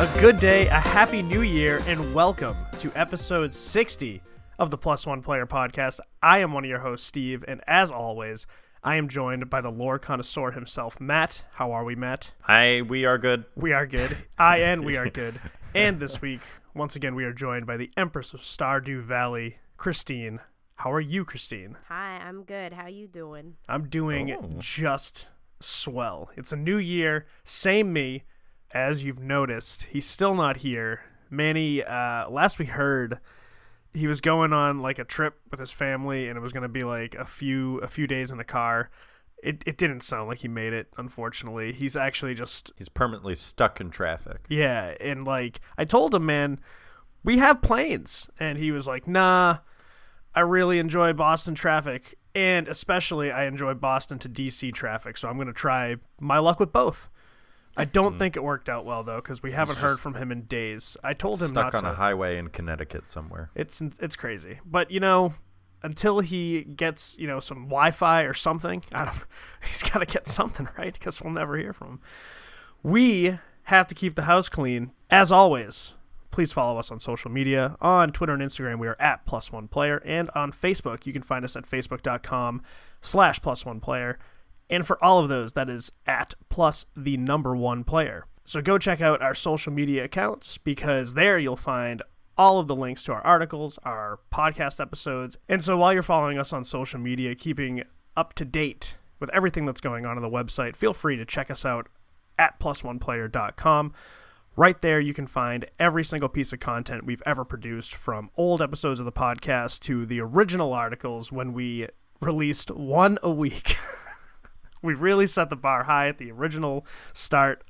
A good day, a happy new year, and welcome to episode 60 of the Plus One Player Podcast. I am one of your hosts, Steve, and as always, I am joined by the lore connoisseur himself, Matt. How are we, Matt? We are good. We are good. We are good. And this week, once again, we are joined by the Empress of Stardew Valley, Christine. How are you, Christine? Hi, I'm good. How you doing? I'm doing just swell. It's a new year. Same me. As you've noticed, he's still not here. Manny, last we heard, he was going on like a trip with his family, and it was going to be like a few days in the car. It didn't sound like he made it, unfortunately. He's actually he's permanently stuck in traffic. Yeah, and like I told him, man, we have planes, and he was like, nah. I really enjoy Boston traffic, and especially I enjoy Boston to DC traffic, so I'm going to try my luck with both. I don't think it worked out well, though, because we haven't heard from him in days. I told him not to. Stuck on a highway in Connecticut somewhere. It's crazy. But, you know, until he gets, you know, some Wi-Fi or something, he's got to get something, right? Because we'll never hear from him. We have to keep the house clean, as always. Please follow us on social media. On Twitter and Instagram, we are at Plus One Player. And on Facebook, you can find us at facebook.com/Plus One Player. And for all of those, that is at plus the number one player. So go check out our social media accounts, because there you'll find all of the links to our articles, our podcast episodes. And so while you're following us on social media, keeping up to date with everything that's going on the website, feel free to check us out at plusoneplayer.com. Right there, you can find every single piece of content we've ever produced, from old episodes of the podcast to the original articles when we released one a week. We really set the bar high at the original start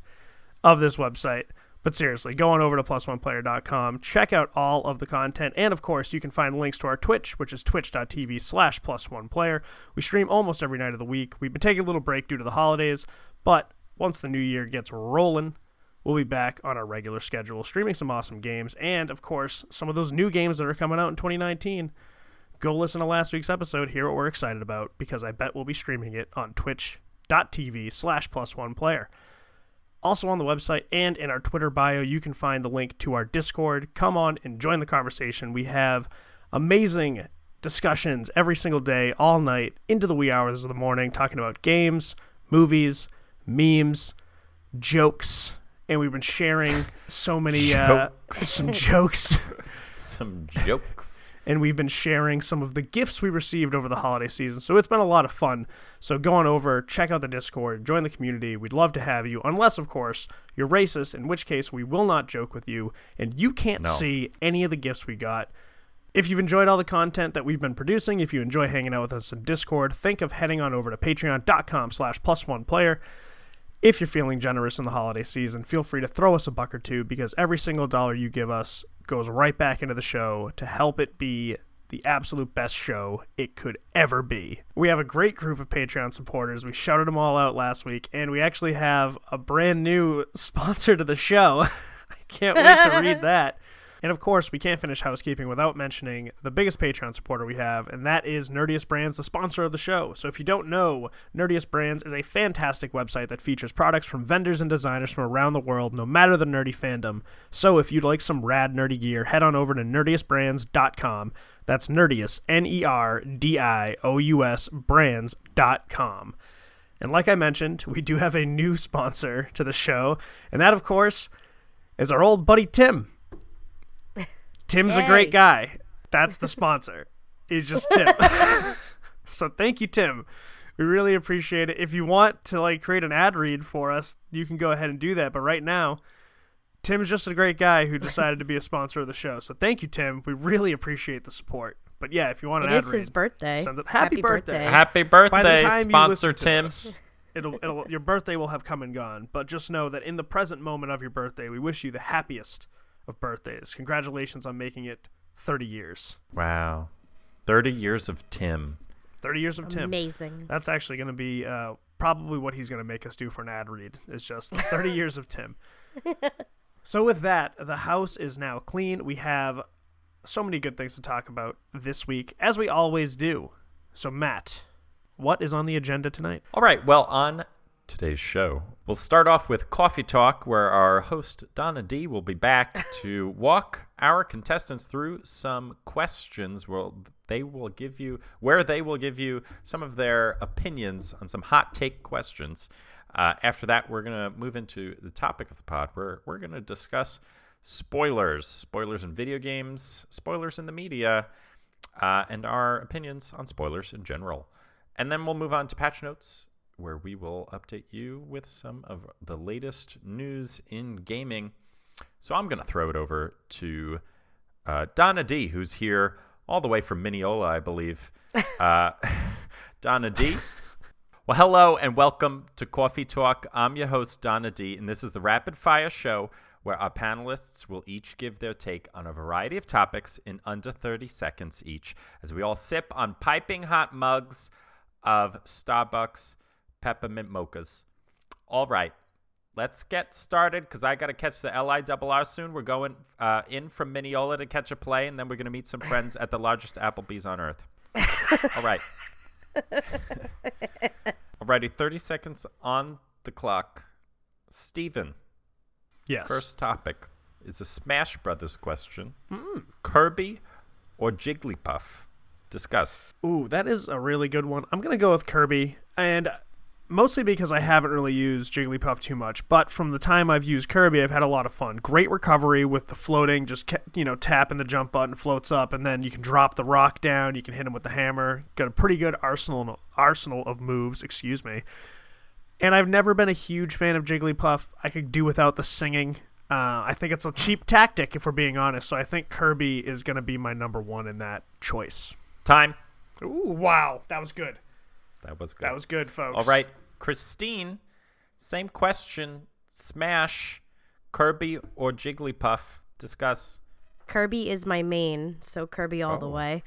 of this website. But seriously, go on over to plusoneplayer.com, check out all of the content, and of course, you can find links to our Twitch, which is twitch.tv/plusoneplayer. We stream almost every night of the week. We've been taking a little break due to the holidays, but once the new year gets rolling, we'll be back on our regular schedule, streaming some awesome games, and, of course, some of those new games that are coming out in 2019. Go listen to last week's episode, hear what we're excited about, because I bet we'll be streaming it on twitch.tv/plusoneplayer. Also on the website and in our Twitter bio, you can find the link to our Discord. Come on and join the conversation. We have amazing discussions every single day, all night, into the wee hours of the morning, talking about games, movies, memes, jokes. And we've been sharing so many jokes. And we've been sharing some of the gifts we received over the holiday season. So it's been a lot of fun. So go on over, check out the Discord, join the community. We'd love to have you, unless, of course, you're racist, in which case we will not joke with you. And you can't see any of the gifts we got. If you've enjoyed all the content that we've been producing, if you enjoy hanging out with us in Discord, think of heading on over to patreon.com/plusoneplayer. If you're feeling generous in the holiday season, feel free to throw us a buck or two, because every single dollar you give us goes right back into the show to help it be the absolute best show it could ever be. We have a great group of Patreon supporters. We shouted them all out last week, and we actually have a brand new sponsor to the show. I can't wait to read that. And of course, we can't finish housekeeping without mentioning the biggest Patreon supporter we have, and that is Nerdious Brands, the sponsor of the show. So if you don't know, Nerdious Brands is a fantastic website that features products from vendors and designers from around the world, no matter the nerdy fandom. So if you'd like some rad nerdy gear, head on over to nerdiusbrands.com. That's Nerdious, Nerdious, brands.com. And like I mentioned, we do have a new sponsor to the show, and that, of course, is our old buddy Tim. Tim's a great guy. That's the sponsor. He's just Tim. So thank you, Tim. We really appreciate it. If you want to create an ad read for us, you can go ahead and do that. But right now, Tim's just a great guy who decided to be a sponsor of the show. So thank you, Tim. We really appreciate the support. But yeah, if you want an ad read. It is his birthday. Happy birthday. Happy birthday, sponsor Tim. Your birthday will have come and gone. But just know that in the present moment of your birthday, we wish you the happiest of birthdays. Congratulations on making it 30 years. Wow. 30 years of Tim. 30 years of Tim. Amazing. That's actually going to be probably what he's going to make us do for an ad read. It's just 30 years of Tim. So with that, the house is now clean. We have so many good things to talk about this week, as we always do. So Matt, What is on the agenda tonight? All right, well, on today's show, we'll start off with Coffee Talk, where our host, Donna D, will be back to walk our contestants through some questions where they will give you some of their opinions on some hot take questions. After that, we're going to move into the topic of the pod, where we're going to discuss spoilers in video games, spoilers in the media, and our opinions on spoilers in general. And then we'll move on to Patch Notes, where we will update you with some of the latest news in gaming. So I'm going to throw it over to Donna D, who's here all the way from Mineola, I believe. Donna D. Well, hello and welcome to Coffee Talk. I'm your host, Donna D, and this is the Rapid Fire Show, where our panelists will each give their take on a variety of topics in under 30 seconds each, as we all sip on piping hot mugs of Starbucks peppermint mochas. All right, let's get started, because I got to catch the LIRR soon. We're going in from Mineola to catch a play, and then we're going to meet some friends at the largest Applebee's on Earth. All right. All righty, 30 seconds on the clock. Steven. Yes. First topic is a Smash Brothers question. Mm. Kirby or Jigglypuff? Discuss. Ooh, that is a really good one. I'm going to go with Kirby, and mostly because I haven't really used Jigglypuff too much, but from the time I've used Kirby, I've had a lot of fun. Great recovery with the floating, just tapping the jump button, floats up, and then you can drop the rock down, you can hit him with the hammer. Got a pretty good arsenal of moves, And I've never been a huge fan of Jigglypuff. I could do without the singing. I think it's a cheap tactic, if we're being honest, so I think Kirby is going to be my number one in that choice. Time. Ooh, wow. That was good, folks. All right. Christine, same question. Smash, Kirby or Jigglypuff? Discuss. Kirby is my main, so Kirby all the way.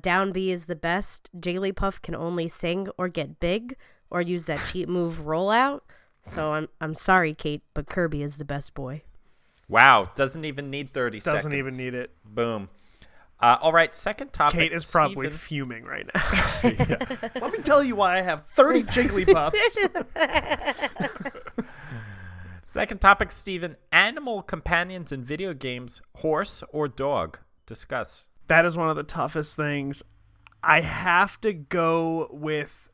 Down B is the best. Jigglypuff can only sing or get big or use that cheat move rollout. So I'm sorry, Kate, but Kirby is the best boy. Wow. Doesn't even need 30 seconds. Doesn't even need it. Boom. All right, second topic. Kate is probably fuming right now. Yeah. Let me tell you why I have 30 Jigglypuffs. Second topic, Steven. Animal companions in video games, horse or dog? Discuss. That is one of the toughest things. I have to go with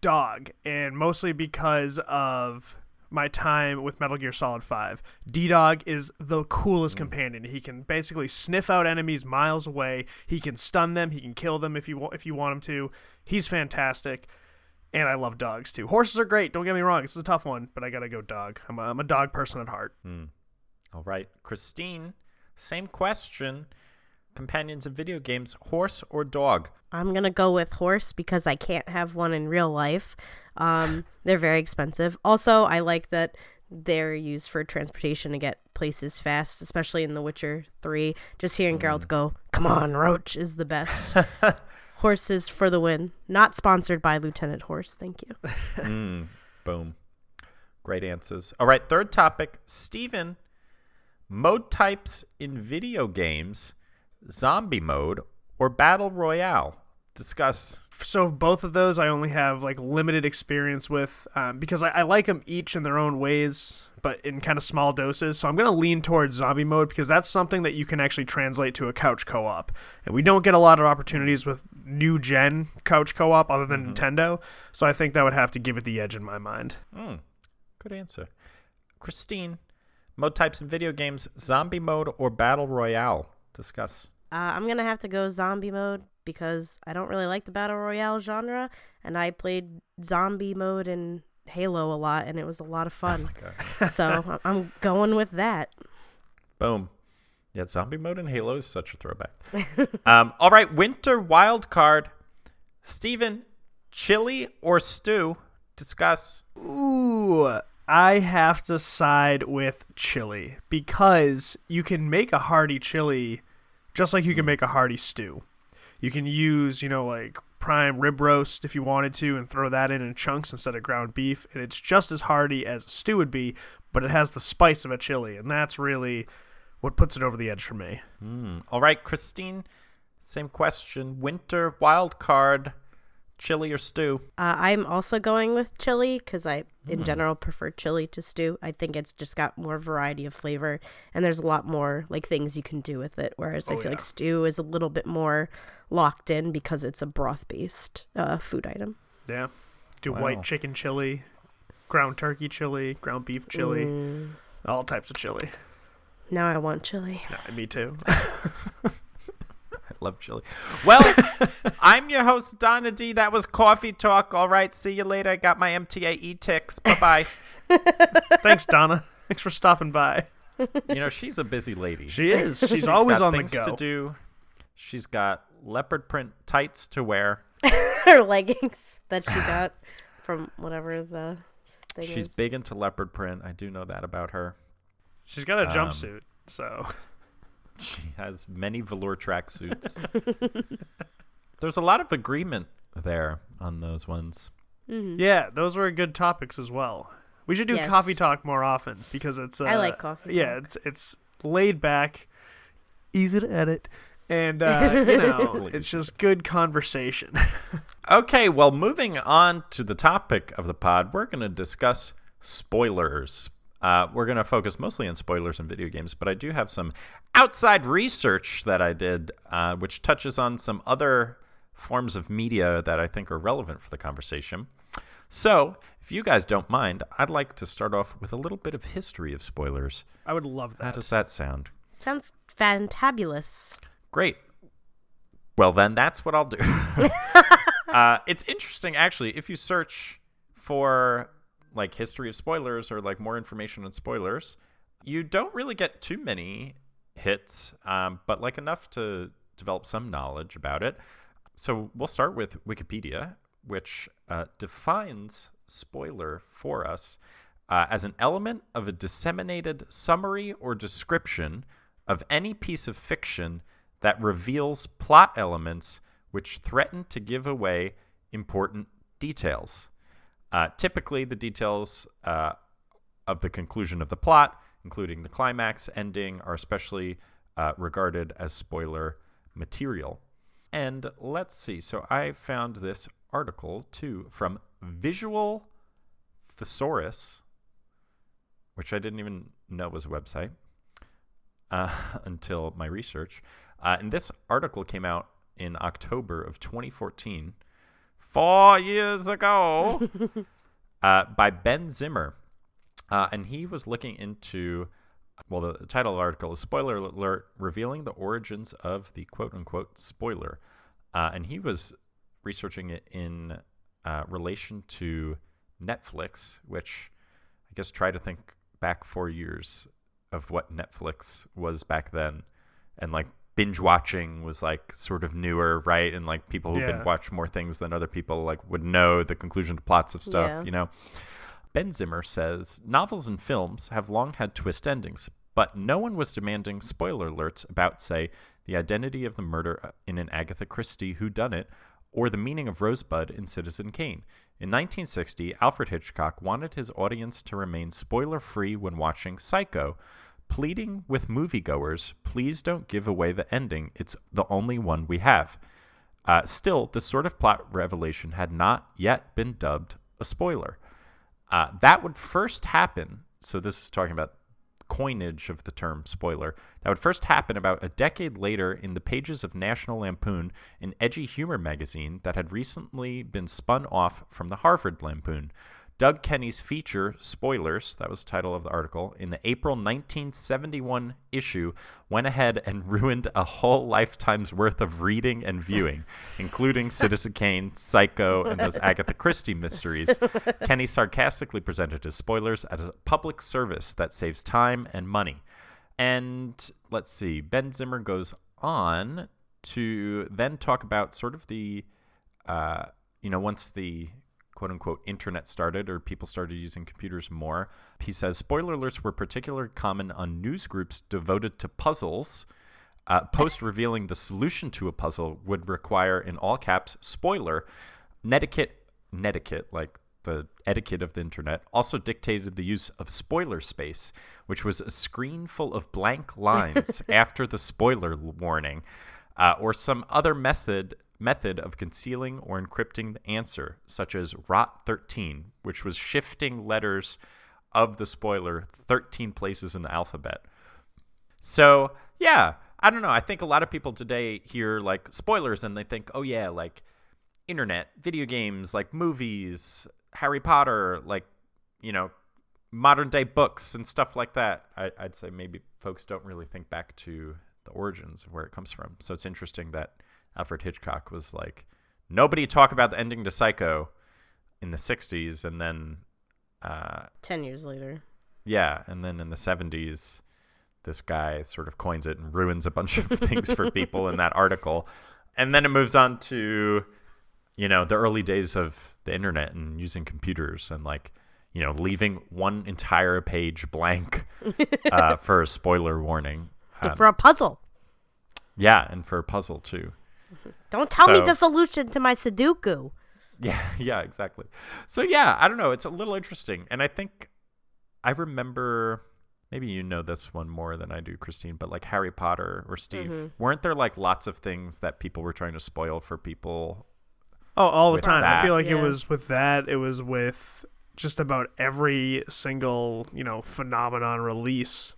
dog, and mostly because of my time with Metal Gear Solid 5. D-Dog is the coolest companion. He can basically sniff out enemies miles away. He can stun them. He can kill them if you want him to. He's fantastic, and I love dogs too. Horses are great. Don't get me wrong. This is a tough one, but I got to go dog. I'm a dog person at heart. Mm. All right. Christine, same question. Companions in video games, horse or dog? I'm going to go with horse because I can't have one in real life. They're very expensive. Also, I like that they're used for transportation to get places fast, especially in The Witcher 3. Just hearing Geralt go, come on, Roach, is the best. Horses for the win. Not sponsored by Lieutenant Horse. Thank you. Boom. Great answers. All right, third topic. Steven, mode types in video games, zombie mode or battle royale? Discuss. So both of those I only have limited experience with, because I like them each in their own ways, but in kind of small doses. So I'm going to lean towards zombie mode because that's something that you can actually translate to a couch co-op. And we don't get a lot of opportunities with new gen couch co-op other than Nintendo. So I think that would have to give it the edge in my mind. Good answer. Christine, mode types in video games, zombie mode or battle royale? Discuss. I'm going to have to go zombie mode because I don't really like the battle royale genre, and I played zombie mode in Halo a lot, and it was a lot of fun. Oh so I'm going with that. Boom. Yeah, zombie mode in Halo is such a throwback. All right, winter wild card. Steven, chili or stew? Discuss. Ooh, I have to side with chili because you can make a hearty chili just like you can make a hearty stew. You can use, prime rib roast if you wanted to and throw that in chunks instead of ground beef. And it's just as hearty as a stew would be, but it has the spice of a chili. And that's really what puts it over the edge for me. All right, Christine, same question. Winter wild card, Chili or stew? I'm also going with chili because I, in general, prefer chili to stew. I think it's just got more variety of flavor, and there's a lot more like things you can do with it. Whereas I feel like stew is a little bit more locked in because it's a broth-based food item. Yeah, white chicken chili, ground turkey chili, ground beef chili, all types of chili. Now I want chili. Yeah, me too. Love chili. Well, I'm your host, Donna D. That was Coffee Talk. All right, see you later. I got my MTA e-ticks. Bye-bye. Thanks, Donna. Thanks for stopping by. You know, she's a busy lady. She is. She's always on the go. She's got things to do. She's got leopard print tights to wear. Her leggings that she got from whatever the thing is. She's big into leopard print. I do know that about her. She's got a jumpsuit, so... She has many velour tracksuits. There's a lot of agreement there on those ones. Mm-hmm. Yeah, those were good topics as well. We should do Coffee Talk more often because it's... I like coffee. Yeah, it's laid back, easy to edit, and you know, it's just good conversation. Okay, well, moving on to the topic of the pod, we're going to discuss spoilers. We're going to focus mostly on spoilers and video games, but I do have some outside research that I did, which touches on some other forms of media that I think are relevant for the conversation. So, if you guys don't mind, I'd like to start off with a little bit of history of spoilers. I would love that. How does that sound? It sounds fantabulous. Great. Well, then that's what I'll do. It's interesting, actually, if you search for... like history of spoilers or like more information on spoilers, you don't really get too many hits, but like enough to develop some knowledge about it. So we'll start with Wikipedia, which defines spoiler for us as an element of a disseminated summary or description of any piece of fiction that reveals plot elements which threaten to give away important details. Typically, the details of the conclusion of the plot, including the climax, ending, are especially regarded as spoiler material. And let's see. So I found this article, too, from Visual Thesaurus, which I didn't even know was a website until my research. And this article came out in October of 2014. 4 years ago, by Ben Zimmer. And he was looking into, well, the title of the article is Spoiler Alert, Revealing the Origins of the Quote-Unquote Spoiler. And he was researching it in relation to Netflix, which I guess try to think back 4 years of what Netflix was back then. And like, binge watching was like sort of newer, right? And like people who binge watch more things than other people like would know the conclusion to plots of stuff, you know. Ben Zimmer says novels and films have long had twist endings, but no one was demanding spoiler alerts about, say, the identity of the murder in an Agatha Christie whodunit or the meaning of Rosebud in Citizen Kane. In 1960, Alfred Hitchcock wanted his audience to remain spoiler-free when watching Psycho, pleading with moviegoers, please don't give away the ending. It's the only one we have. Still, this sort of plot revelation had not yet been dubbed a spoiler. That would first happen, so this is talking about coinage of the term spoiler, that would first happen about a decade later in the pages of National Lampoon, an edgy humor magazine that had recently been spun off from the Harvard Lampoon. Doug Kenny's feature, Spoilers, that was the title of the article, in the April 1971 issue went ahead and ruined a whole lifetime's worth of reading and viewing, including Citizen Kane, Psycho, and those Agatha Christie mysteries. Kenny sarcastically presented his spoilers as a public service that saves time and money. And let's see, Ben Zimmer goes on to then talk about sort of the, you know, once the... quote-unquote internet started or people started using computers more. He says spoiler alerts were particularly common on newsgroups devoted to puzzles. Post revealing the solution to a puzzle would require, in all caps, spoiler. Netiquette, like the etiquette of the internet, also dictated the use of spoiler space, which was a screen full of blank lines after the spoiler warning or some other method method of concealing or encrypting the answer, such as ROT13, which was shifting letters of the spoiler 13 places in the alphabet. So, yeah, I don't know. I think a lot of people today hear, like, spoilers and they think, oh, yeah, like, internet, video games, like, movies, Harry Potter, like, you know, modern-day books and stuff like that. I'd say maybe folks don't really think back to the origins of where it comes from. So it's interesting that Alfred Hitchcock was like, nobody talk about the ending to Psycho in the 60s, and then 10 years later. Yeah, and then in the 70s, this guy sort of coins it and ruins a bunch of things for people in that article. And then it moves on to, you know, the early days of the internet and using computers and, like, you know, leaving one entire page blank for a spoiler warning. For a puzzle. Yeah, and for a puzzle, too. Don't tell me the solution to my Sudoku. Yeah, exactly. So, yeah, I don't know. It's a little interesting. And I think I remember, maybe you know this one more than I do, Christine, but like Harry Potter or Steve, weren't there like lots of things that people were trying to spoil for people? Oh, all the time. That? I feel like it was with that. It was with just about every single, you know, phenomenon release.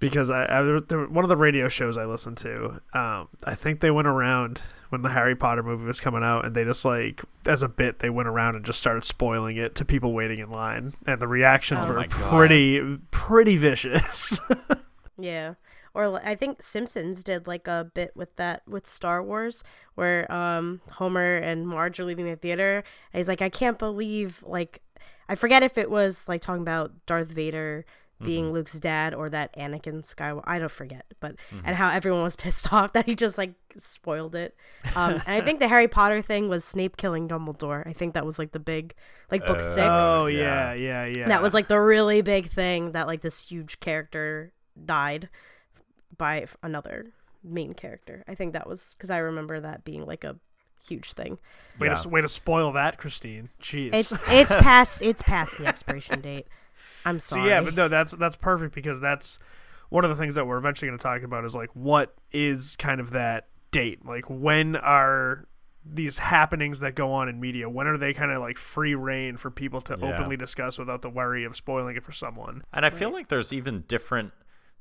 Because one of the radio shows I listened to, I think they went around when the Harry Potter movie was coming out, and they just, like, as a bit, they went around and just started spoiling it to people waiting in line. And the reactions were pretty vicious. Yeah. Or I think Simpsons did, like, a bit with that with Star Wars where Homer and Marge are leaving the theater. And he's like, I can't believe, like, I forget if it was, like, talking about Darth Vader being Luke's dad or that Anakin Skywalker, I don't forget, but and how everyone was pissed off that he just, like, spoiled it. And I think the Harry Potter thing was Snape killing Dumbledore. I think that was, like, the big, like, book six. Oh, yeah. That was, like, the really big thing that, like, this huge character died by another main character. I think that was, because I remember that being, like, a huge thing. Way to spoil that, Christine. Jeez. It's past the expiration date. I'm sorry. So, yeah, but no, that's perfect, because that's one of the things that we're eventually going to talk about is, like, what is kind of that date? Like, when are these happenings that go on in media, when are they kind of, like, free reign for people to openly discuss without the worry of spoiling it for someone? And I feel like there's even different,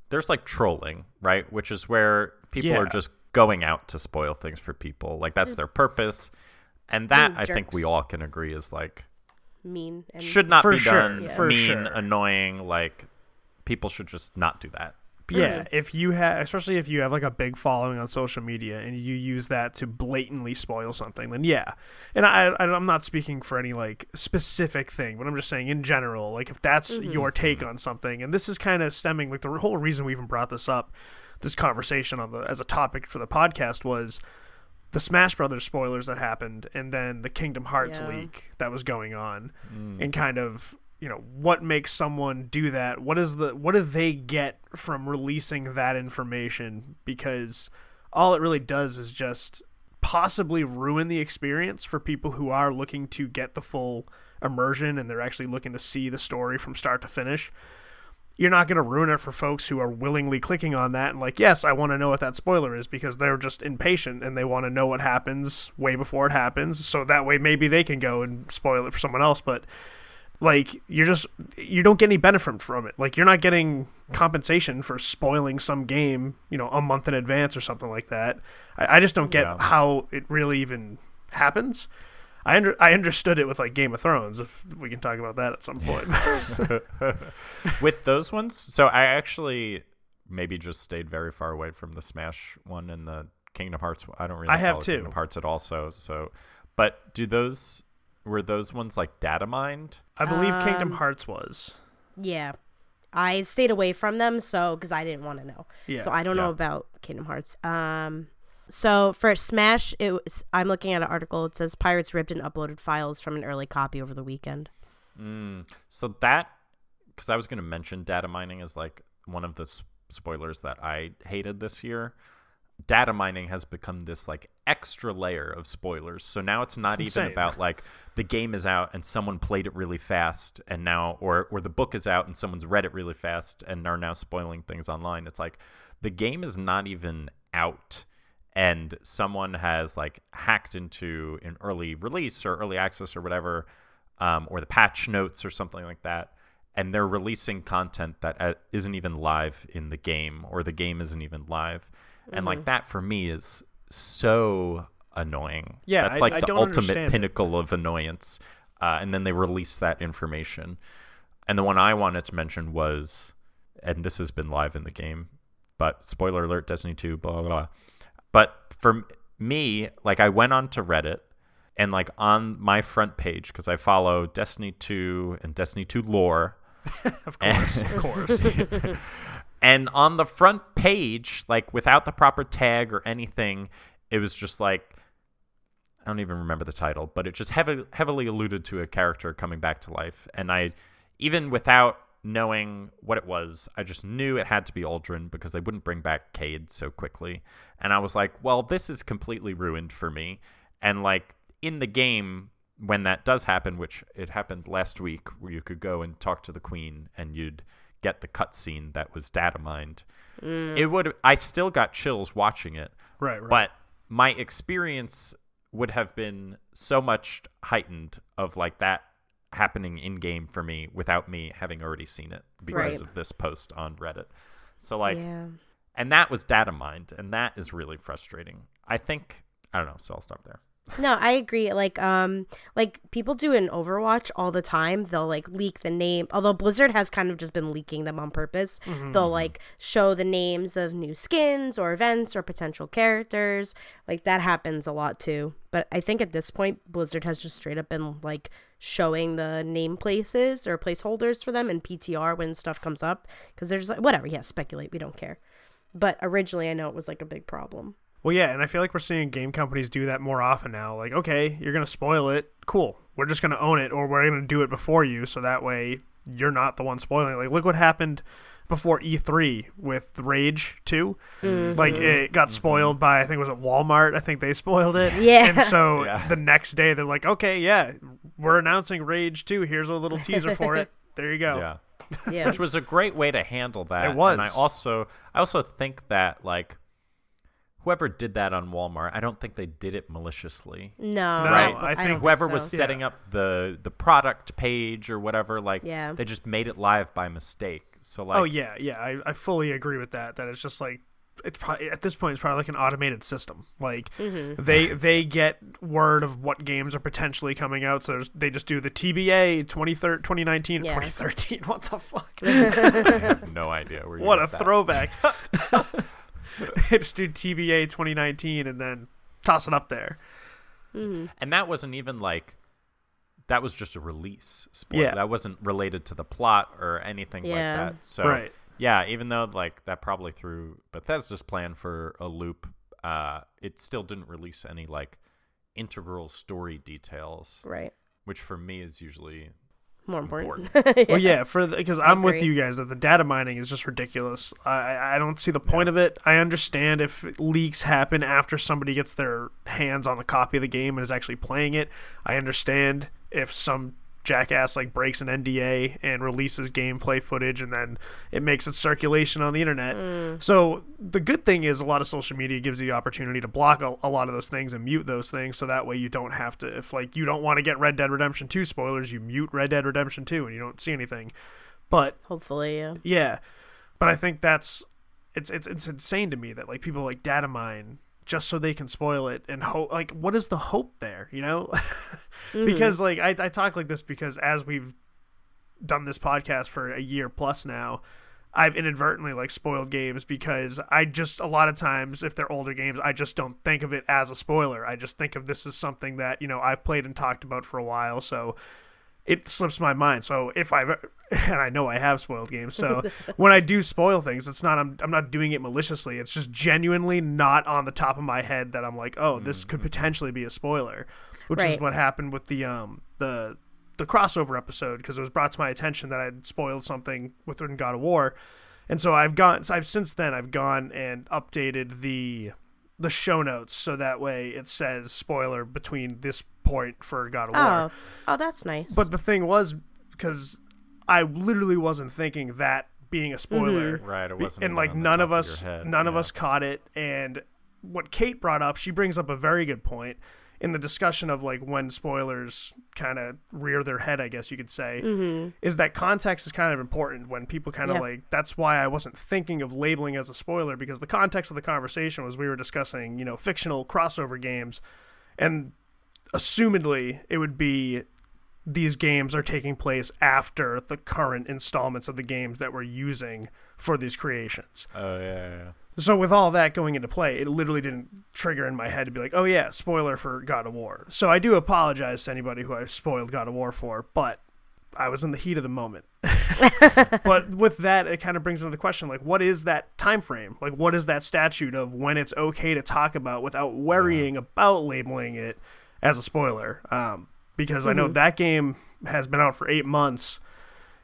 there's, like, trolling, right? Which is where people are just going out to spoil things for people. Like, that's their purpose. And that, I think we all can agree, is, like, mean and should not be done. Yeah. Annoying, like, people should just not do that. Yeah, if you have, especially if you have, like, a big following on social media and you use that to blatantly spoil something, then and I'm not speaking for any, like, specific thing, but I'm just saying in general, like, if that's your take on something, and this is kind of stemming, like, the whole reason we even brought this up, this conversation on the as a topic for the podcast, was the Smash Brothers spoilers that happened, and then the Kingdom Hearts leak that was going on, and kind of, you know, what makes someone do that? What do they get from releasing that information? Because all it really does is just possibly ruin the experience for people who are looking to get the full immersion, and they're actually looking to see the story from start to finish. You're not going to ruin it for folks who are willingly clicking on that and, like, yes, I want to know what that spoiler is, because they're just impatient and they want to know what happens way before it happens. So that way maybe they can go and spoil it for someone else. But, like, you don't get any benefit from it. Like, you're not getting compensation for spoiling some game, you know, a month in advance or something like that. I just don't get how it really even happens. I understood it with, like, Game of Thrones, if we can talk about that at some point. With those ones, so I actually maybe just stayed very far away from the Smash one and the Kingdom Hearts one. I don't really follow Kingdom Hearts at all, so. But were those ones, like, data mined? I believe Kingdom Hearts was. Yeah. I stayed away from them, so, because I didn't want to know. Yeah. So I don't know about Kingdom Hearts. So for Smash, I'm looking at an article. It says pirates ripped and uploaded files from an early copy over the weekend. So that, because I was going to mention data mining is, like, one of the spoilers that I hated this year. Data mining has become this, like, extra layer of spoilers. So now it's not even about, like, the game is out and someone played it really fast and now, or the book is out and someone's read it really fast and are now spoiling things online. It's like the game is not even out and someone has like hacked into an early release or early access or whatever, or the patch notes or something like that, and they're releasing content that isn't even live in the game, or the game isn't even live. Mm-hmm. And like that for me is so annoying. Yeah, that's like the ultimate pinnacle of annoyance. And then they release that information. And the one I wanted to mention was, and this has been live in the game, but spoiler alert, Destiny 2, blah, blah, blah. But for me, like I went on to Reddit, and like on my front page, because I follow Destiny 2 and Destiny 2 lore. Of course, of course. And on the front page, like without the proper tag or anything, it was just like, I don't even remember the title, but it just heavily alluded to a character coming back to life. And I, even without knowing what it was, I just knew it had to be Aldrin because they wouldn't bring back Cade so quickly. And I was like, well, this is completely ruined for me. And like in the game, when that does happen, which it happened last week, where you could go and talk to the Queen and you'd get the cutscene that was data mined, it would. I still got chills watching it. Right. But my experience would have been so much heightened of like that happening in game for me without me having already seen it because of this post on Reddit. So like, and that was data mined, and that is really frustrating. I think I don't know. So I'll stop there. No, I agree. Like people do in Overwatch all the time. They'll like leak the name. Although Blizzard has kind of just been leaking them on purpose. Mm-hmm. They'll like show the names of new skins or events or potential characters. Like that happens a lot too. But I think at this point, Blizzard has just straight up been like showing the name places or placeholders for them in PTR when stuff comes up, because they're just like, whatever. Yeah, speculate. We don't care. But originally, I know it was like a big problem. Well, yeah, and I feel like we're seeing game companies do that more often now. Like, okay, you're going to spoil it. Cool. We're just going to own it, or we're going to do it before you, so that way you're not the one spoiling it. Like, look what happened before E3 with Rage 2. Mm-hmm. Like, it got spoiled by, I think it was at Walmart. I think they spoiled it. Yeah. And so the next day they're like, okay, yeah, we're announcing Rage 2. Here's a little teaser for it. There you go. Yeah. Which was a great way to handle that. It was. And I also think that, like, whoever did that on Walmart, I don't think they did it maliciously. No. Right? I think whoever was setting up the product page or whatever, like, they just made it live by mistake. So, like, I fully agree with that. That it's just like, it's probably, at this point, it's probably like an automated system. Like, they get word of what games are potentially coming out, so they just do the TBA 2019, 2013. What the fuck? I have no idea. What a throwback. Just do TBA 2019 and then toss it up there. Mm-hmm. And that wasn't even like, that was just a release spoiler. Yeah. That wasn't related to the plot or anything like that. So even though like that probably threw Bethesda's plan for a loop, it still didn't release any like integral story details. Right. Which for me is usually more important. Well, because I'm with you guys that the data mining is just ridiculous. I don't see the point of it. I understand if leaks happen after somebody gets their hands on a copy of the game and is actually playing it. I understand if some jackass like breaks an NDA and releases gameplay footage and then it makes its circulation on the internet. So the good thing is a lot of social media gives you the opportunity to block a lot of those things and mute those things, so that way you don't have to, if like you don't want to get Red Dead Redemption 2 spoilers, you mute Red Dead Redemption 2 and you don't see anything. But hopefully but I think that's it's insane to me that like people like data mine just so they can spoil it, and like what is the hope there, you know? Because like I talk like this because as we've done this podcast for a year plus now, I've inadvertently like spoiled games because I just a lot of times if they're older games I just don't think of it as a spoiler. I just think of this as something that, you know, I've played and talked about for a while, so it slips my mind. So if I've, and I know I have spoiled games, so when I do spoil things, it's not, I'm not doing it maliciously. It's just genuinely not on the top of my head that I'm like, oh, this could potentially be a spoiler, which is what happened with the crossover episode, because it was brought to my attention that I'd spoiled something within God of War. And so I've since then gone and updated the show notes so that way it says spoiler between this point for God of War. Oh, that's nice. But the thing was, because I literally wasn't thinking that being a spoiler. Right, it wasn't. And like none of us caught it, and what Kate brought up, she brings up a very good point in the discussion of like when spoilers kind of rear their head, I guess you could say, is that context is kind of important when people kind of like, that's why I wasn't thinking of labeling as a spoiler, because the context of the conversation was we were discussing, you know, fictional crossover games, and assumedly it would be these games are taking place after the current installments of the games that we're using for these creations. Oh, yeah. So with all that going into play, it literally didn't trigger in my head to be like, oh, yeah, spoiler for God of War. So I do apologize to anybody who I spoiled God of War for, but I was in the heat of the moment. But with that, it kind of brings into the question, like, what is that time frame? Like, what is that statute of when it's okay to talk about without worrying about labeling it as a spoiler? Because I know that game has been out for 8 months,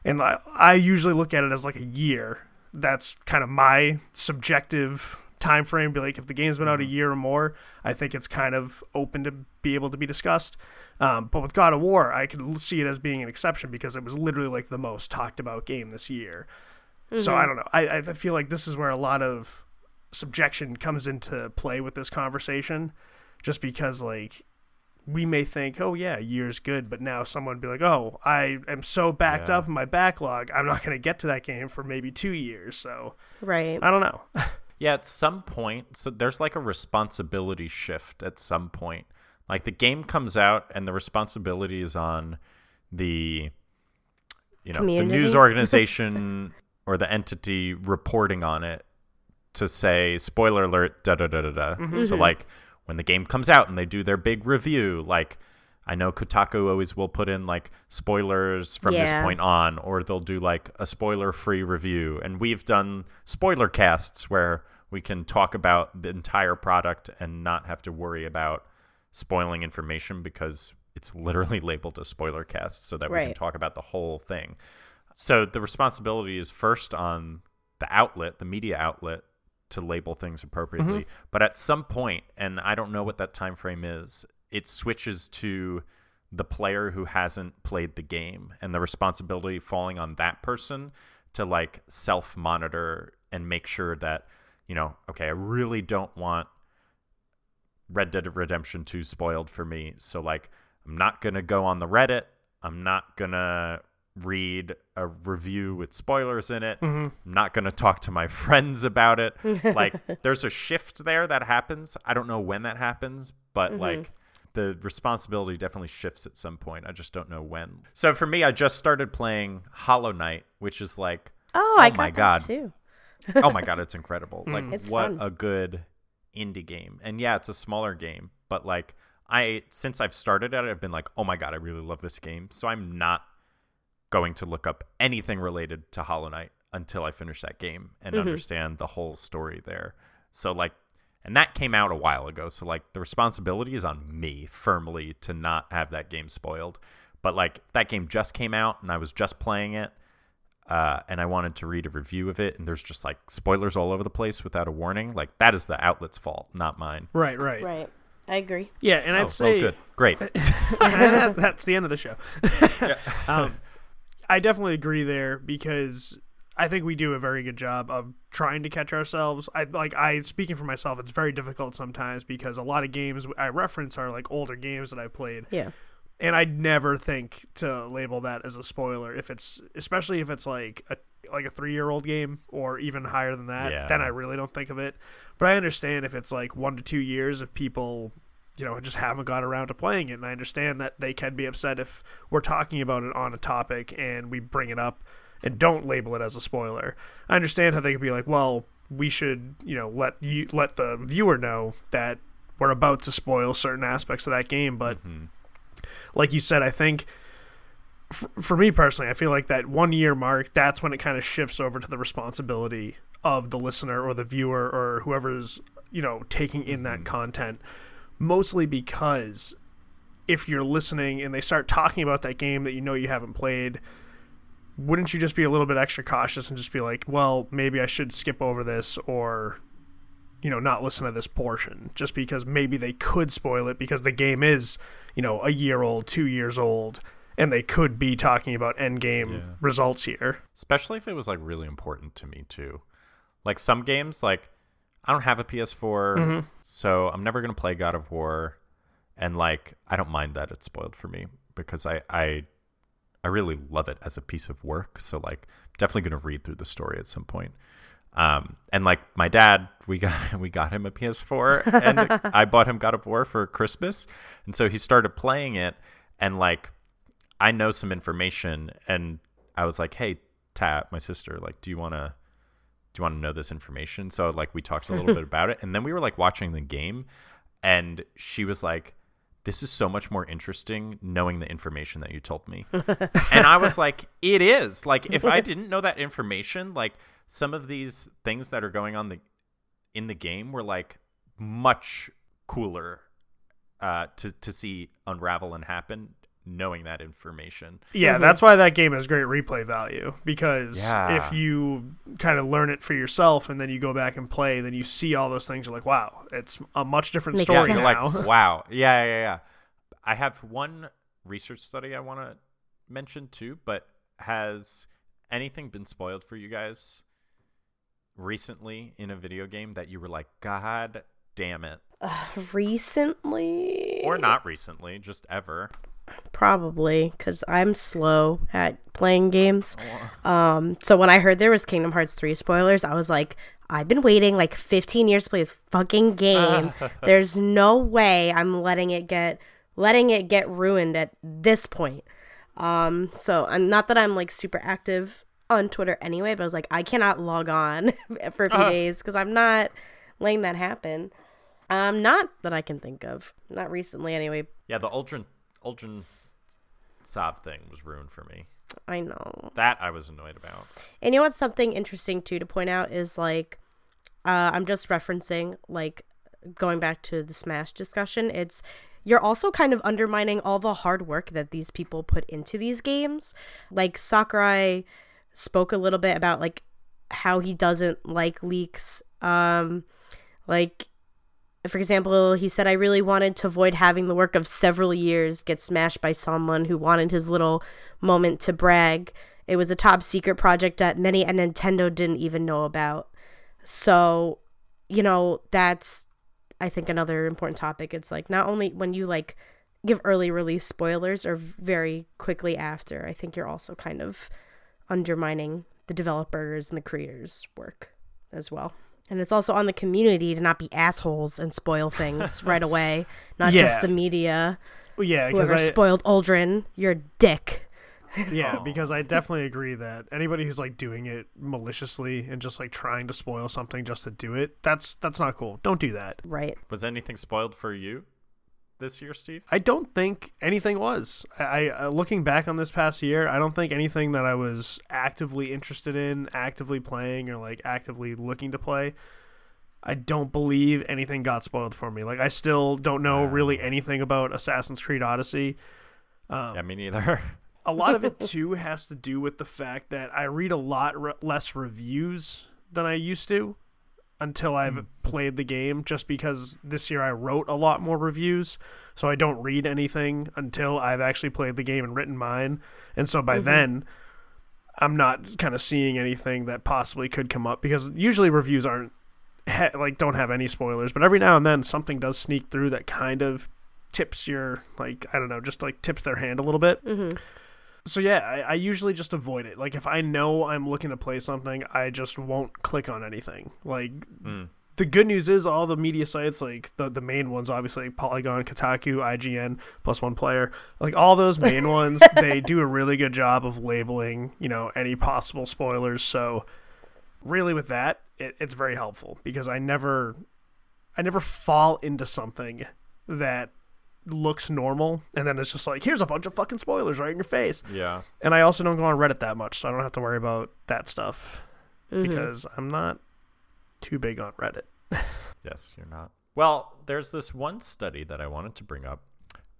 and I usually look at it as like a year. That's kind of my subjective time frame. Be like, if the game's been out a year or more, I think it's kind of open to be able to be discussed. But with God of War, I could see it as being an exception because it was literally like the most talked about game this year. So I don't know. I feel like this is where a lot of subjection comes into play with this conversation, just because like we may think, oh yeah, a year's good, but now someone would be like, oh, I am so backed up in my backlog, I'm not going to get to that game for maybe 2 years. So I don't know. At some point, so there's like a responsibility shift at some point. Like the game comes out and the responsibility is on the, you know, community, the news organization or the entity reporting on it to say, spoiler alert, da da da da da. So like, when the game comes out and they do their big review, like I know Kotaku always will put in like spoilers from this point on, or they'll do like a spoiler-free review. And we've done spoiler casts where we can talk about the entire product and not have to worry about spoiling information because it's literally labeled a spoiler cast so that we can talk about the whole thing. So the responsibility is first on the outlet, the media outlet, to label things appropriately. But at some point, and I don't know what that time frame is, it switches to the player who hasn't played the game and the responsibility falling on that person to like self-monitor and make sure that, you know, okay, I really don't want Red Dead Redemption 2 spoiled for me. So like, I'm not going to go on the Reddit. I'm not going to read a review with spoilers in it. I'm not going to talk to my friends about it. Like, there's a shift there that happens. I don't know when that happens, but like the responsibility definitely shifts at some point. I just don't know when. So for me, I just started playing Hollow Knight, which is like, oh my god, oh my god, it's incredible. Like, it's what fun. A good indie game. And yeah, it's a smaller game, but like since I've started it, I've been like, oh my god, I really love this game. So I'm not going to look up anything related to Hollow Knight until I finish that game and understand the whole story there. So like, and that came out a while ago. So like, the responsibility is on me firmly to not have that game spoiled. But like, if that game just came out and I was just playing it, and I wanted to read a review of it, and there's just like spoilers all over the place without a warning, like that is the outlet's fault, not mine. Right. I agree. Yeah, and I'd say... Oh, good. Great. That's the end of the show. I definitely agree there, because I think we do a very good job of trying to catch ourselves. Speaking for myself, it's very difficult sometimes because a lot of games I reference are like older games that I played. Yeah. And I'd never think to label that as a spoiler especially if it's like a 3-year-old game or even higher than that. Yeah. Then I really don't think of it. But I understand if it's like 1 to 2 years of people, you know, just haven't got around to playing it. And I understand that they can be upset if we're talking about it on a topic and we bring it up and don't label it as a spoiler. I understand how they could be like, well, we should, you know, let the viewer know that we're about to spoil certain aspects of that game. But like you said, I think for me personally, I feel like that 1 year mark, that's when it kind of shifts over to the responsibility of the listener or the viewer or whoever's, you know, taking in that content. Mostly because if you're listening and they start talking about that game that you know you haven't played, wouldn't you just be a little bit extra cautious and just be like, well, maybe I should skip over this or, you know, not listen to this portion, just because maybe they could spoil it because the game is, you know, a year old, 2 years old, and they could be talking about end game results here. Especially if it was like really important to me too. Like some games, like I don't have a PS4, so I'm never going to play God of War. And, like, I don't mind that it's spoiled for me because I really love it as a piece of work. So, like, definitely going to read through the story at some point. And, like, my dad, we got him a PS4 and I bought him God of War for Christmas. And so he started playing it and, like, I know some information and I was like, hey, Tat, my sister, like, do you want to know this information? So, like, we talked a little bit about it. And then we were, like, watching the game and she was like, this is so much more interesting knowing the information that you told me. And I was like, it is. Like, if I didn't know that information, like, some of these things that are going on in the game were, like, much cooler to see unravel and happen knowing that information. Yeah, that's why that game has great replay value, because if you kind of learn it for yourself and then you go back and play, then you see all those things, you're like, wow, it's a much different story now. You're like, wow. Yeah. I have one research study I want to mention too, but has anything been spoiled for you guys recently in a video game that you were like, God damn it? Recently? Or not recently, just ever. Probably, because I'm slow at playing games. So when I heard there was Kingdom Hearts 3 spoilers, I was like, I've been waiting like 15 years to play this fucking game. There's no way I'm letting it get ruined at this point. So, and not that I'm like super active on Twitter anyway, but I was like, I cannot log on for a few days because I'm not letting that happen. Not that I can think of. Not recently anyway. Yeah, the Aldrin Sob thing was ruined for me. I know. That I was annoyed about. And you know what's something interesting, too, to point out is, like, I'm just referencing, like, going back to the Smash discussion, it's you're also kind of undermining all the hard work that these people put into these games. Like, Sakurai spoke a little bit about, like, how he doesn't like leaks. For example, he said, I really wanted to avoid having the work of several years get smashed by someone who wanted his little moment to brag. It was a top secret project that many at Nintendo didn't even know about. So, you know, that's, I think, another important topic. It's like not only when you like give early release spoilers or very quickly after, I think you're also kind of undermining the developers and the creators' work as well. And it's also on the community to not be assholes and spoil things right away, not just the media. Well, yeah, because whoever spoiled Aldrin, you're a dick. Yeah, because I definitely agree that anybody who's like doing it maliciously and just like trying to spoil something just to do it, that's not cool. Don't do that. Right. Was anything spoiled for you this year, Steve? I don't think anything was. I looking back on this past year, I don't think anything that I was actively interested in, actively playing, or like actively looking to play, I don't believe anything got spoiled for me. Like I still don't know really anything about Assassin's Creed Odyssey. Yeah, me neither. A lot of it too has to do with the fact that I read a lot less reviews than I used to until I've played the game, just because this year I wrote a lot more reviews, so I don't read anything until I've actually played the game and written mine. And so by then, I'm not kind of seeing anything that possibly could come up, because usually reviews aren't don't have any spoilers, but every now and then something does sneak through that kind of tips your, like, I don't know, just like tips their hand a little bit. So yeah, I usually just avoid it. Like if I know I'm looking to play something, I just won't click on anything. Like the good news is all the media sites, like the main ones, obviously Polygon, Kotaku, IGN, Plus One Player, like all those main ones, they do a really good job of labeling, you know, any possible spoilers. So really with that, it's very helpful, because I never fall into something that looks normal and then it's just like, here's a bunch of fucking spoilers right in your face. Yeah. And I also don't go on Reddit that much, so I don't have to worry about that stuff because I'm not too big on Reddit. Yes, you're not. Well, there's this one study that I wanted to bring up,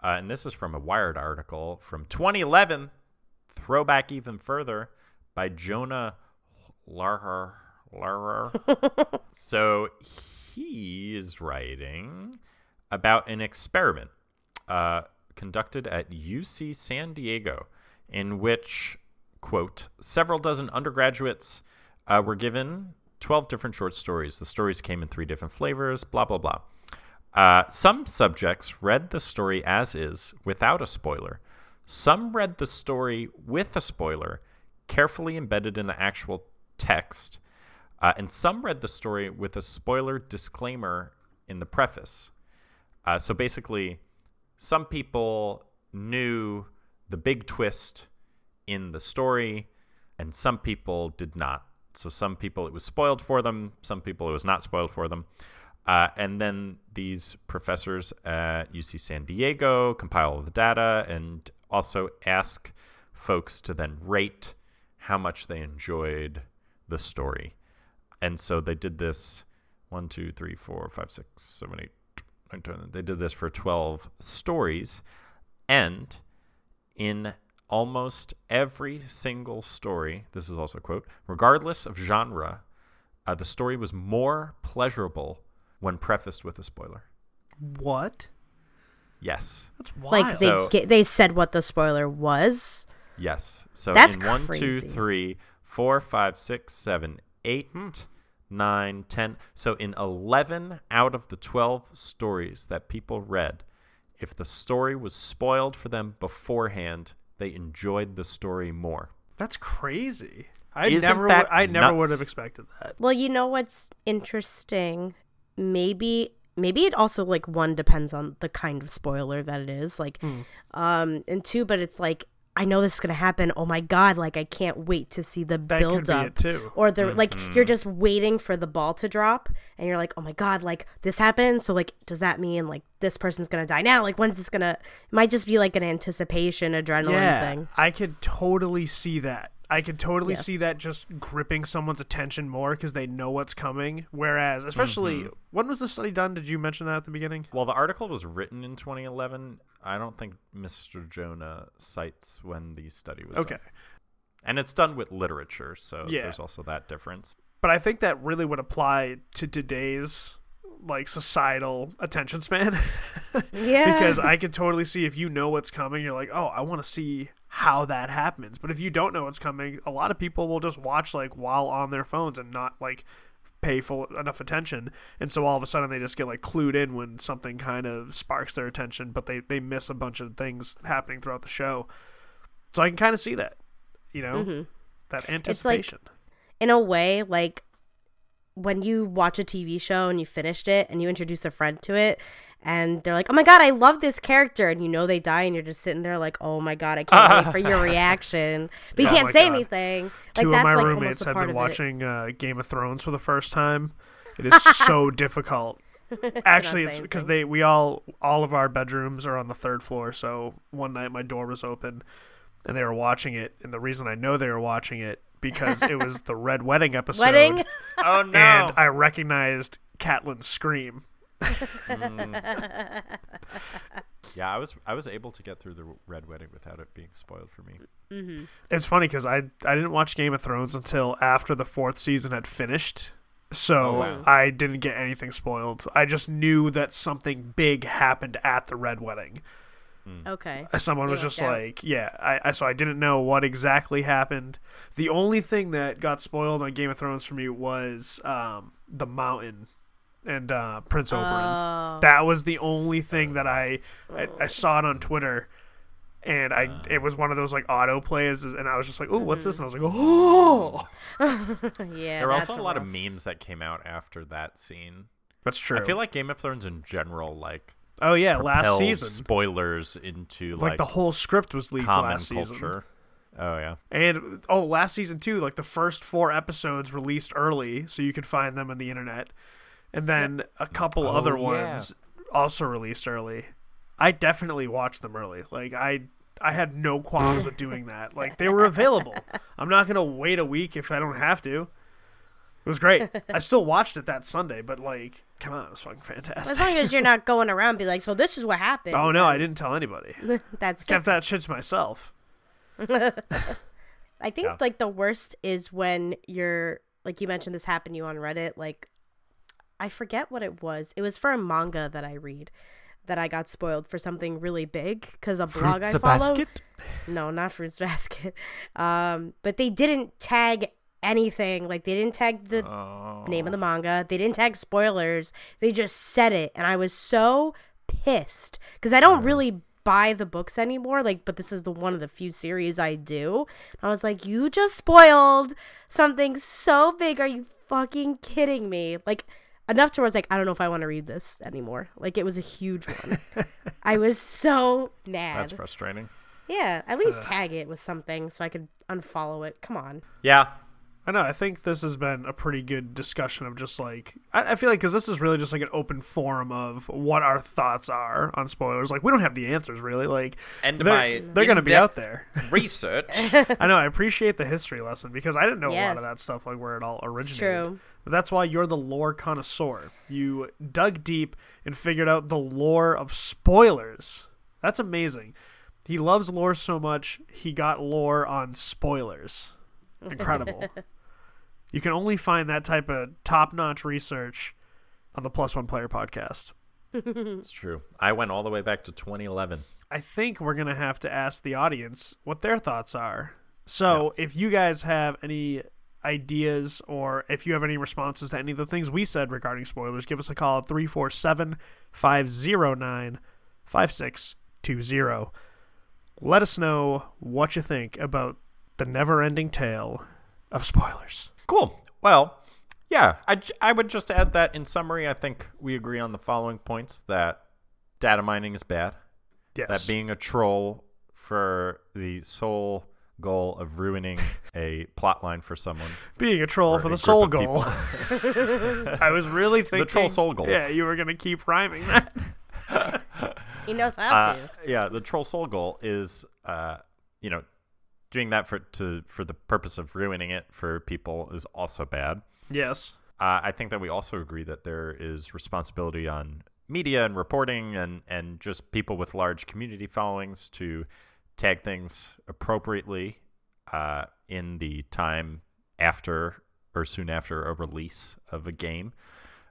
and this is from a Wired article from 2011, throwback even further, by Jonah LIRR. So he is writing about an experiment conducted at UC San Diego, in which, quote, several dozen undergraduates were given 12 different short stories. The stories came in 3 different flavors, blah, blah, blah. Some subjects read the story as is, without a spoiler. Some read the story with a spoiler, carefully embedded in the actual text. And some read the story with a spoiler disclaimer in the preface. So basically, some people knew the big twist in the story, and some people did not. So some people it was spoiled for them, some people it was not spoiled for them. And then these professors at UC San Diego compile all the data and also ask folks to then rate how much they enjoyed the story. And so they did this 1, 2, 3, 4, 5, 6, 7, 8, 9, 10. They did this for 12 stories. And in almost every single story, this is also a quote, regardless of genre, the story was more pleasurable when prefaced with a spoiler. What? Yes. That's wild. Like they said what the spoiler was? Yes. So that's in crazy. 1, 2, 3, 4, 5, 6, 7, 8, 9, 10. So in 11 out of the 12 stories that people read, if the story was spoiled for them beforehand, they enjoyed the story more. That's crazy. I never would have expected that. Well, you know what's interesting? Maybe it also, like, one, depends on the kind of spoiler that it is, like, and two, but it's like, I know this is going to happen. Oh my God. Like, I can't wait to see the build-up. Or the, like, you're just waiting for the ball to drop and you're like, oh my God, like, this happened. So, like, does that mean, like, this person's going to die now? Like, when's this going to, it might just be like an anticipation, adrenaline thing. I could totally see that. I could totally see that just gripping someone's attention more because they know what's coming. Whereas, especially, when was the study done? Did you mention that at the beginning? Well, the article was written in 2011. I don't think Mr. Jonah cites when the study was done. Okay. And it's done with literature, so there's also that difference. But I think that really would apply to today's, like, societal attention span. Yeah. Because I could totally see if you know what's coming, you're like, oh, I want to see how that happens. But if you don't know what's coming, a lot of people will just watch, like, while on their phones and not, like, pay full enough attention. And so all of a sudden they just get, like, clued in when something kind of sparks their attention, but they miss a bunch of things happening throughout the show. So I can kind of see that, you know, that anticipation. It's like, in a way, like, when you watch a TV show and you finished it and you introduce a friend to it and they're like, oh my God, I love this character. And you know they die and you're just sitting there like, oh my God, I can't wait for your reaction. But you can't say anything. Like, Two of my roommates have been watching Game of Thrones for the first time. It is so difficult. Actually, it's because all of our bedrooms are on the 3rd floor. So one night my door was open and they were watching it. And the reason I know they were watching it because it was the Red Wedding episode. Oh, no. And I recognized Catelyn's scream. Yeah, I was able to get through the Red Wedding without it being spoiled for me. It's funny because I didn't watch Game of Thrones until after the 4th season had finished. So I didn't get anything spoiled. I just knew that something big happened at the Red Wedding. Okay. Someone was just like, so I didn't know what exactly happened. The only thing that got spoiled on Game of Thrones for me was the mountain and Prince Oberyn. That was the only thing that I saw it on Twitter, and it was one of those like auto plays, and I was just like, oh, what's this? And I was like, oh. There were also a lot of memes that came out after that scene. That's true. I feel like Game of Thrones in general, like, oh yeah, last season spoilers into like the whole script was leaked last season. Culture. Oh yeah, and last season too. Like the first 4 episodes released early, so you could find them on the internet, and then a couple other ones also released early. I definitely watched them early. Like I had no qualms with doing that. Like they were available. I'm not gonna wait a week if I don't have to. It was great. I still watched it that Sunday, but like, come on, it was fucking fantastic. As long as you're not going around be like, so this is what happened. Oh no, I didn't tell anybody. That's kept that shit to myself. I think like the worst is when you're like, you mentioned this happened to you on Reddit. Like, I forget what it was. It was for a manga that I read that I got spoiled for something really big because a blog I follow. Fruits Basket? No, not Fruits Basket. But they didn't tag anything. Like, they didn't tag the name of the manga. They didn't tag spoilers. They just said it. And I was so pissed because I don't really buy the books anymore. Like, but this is the one of the few series I do. And I was like, you just spoiled something so big. Are you fucking kidding me? Like, enough to where I was like, I don't know if I want to read this anymore. Like, it was a huge one. I was so mad. That's frustrating. Yeah, at least tag it with something so I could unfollow it. Come on. Yeah. I know. I think this has been a pretty good discussion of just like, I feel like, because this is really just like an open forum of what our thoughts are on spoilers. Like, we don't have the answers really. Like, and they're going to be out there. Research. I know. I appreciate the history lesson because I didn't know a lot of that stuff, like where it all originated. True. But that's why you're the lore connoisseur. You dug deep and figured out the lore of spoilers. That's amazing. He loves lore so much, he got lore on spoilers. Incredible. You can only find that type of top-notch research on the Plus One Player Podcast. It's true. I went all the way back to 2011. I think we're going to have to ask the audience what their thoughts are. So if you guys have any ideas or if you have any responses to any of the things we said regarding spoilers, give us a call at 347-509-5620. Let us know what you think about the never-ending tale of spoilers. Cool. Well, yeah, I would just add that in summary, I think we agree on the following points: that data mining is bad, yes, that being a troll for the sole goal of ruining a plot line for someone. Being a troll for the sole goal. I was really thinking... The troll sole goal. Yeah, you were going to keep rhyming that. He knows how to. Yeah, the troll soul goal is, doing that for the purpose of ruining it for people is also bad. Yes. I think that we also agree that there is responsibility on media and reporting and just people with large community followings to tag things appropriately in the time after or soon after a release of a game.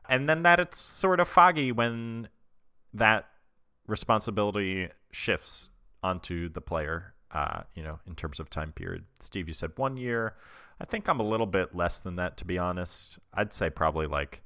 And then that it's sort of foggy when that responsibility shifts onto the player, in terms of time period. Steve, you said 1 year. I think I'm a little bit less than that, to be honest. I'd say probably like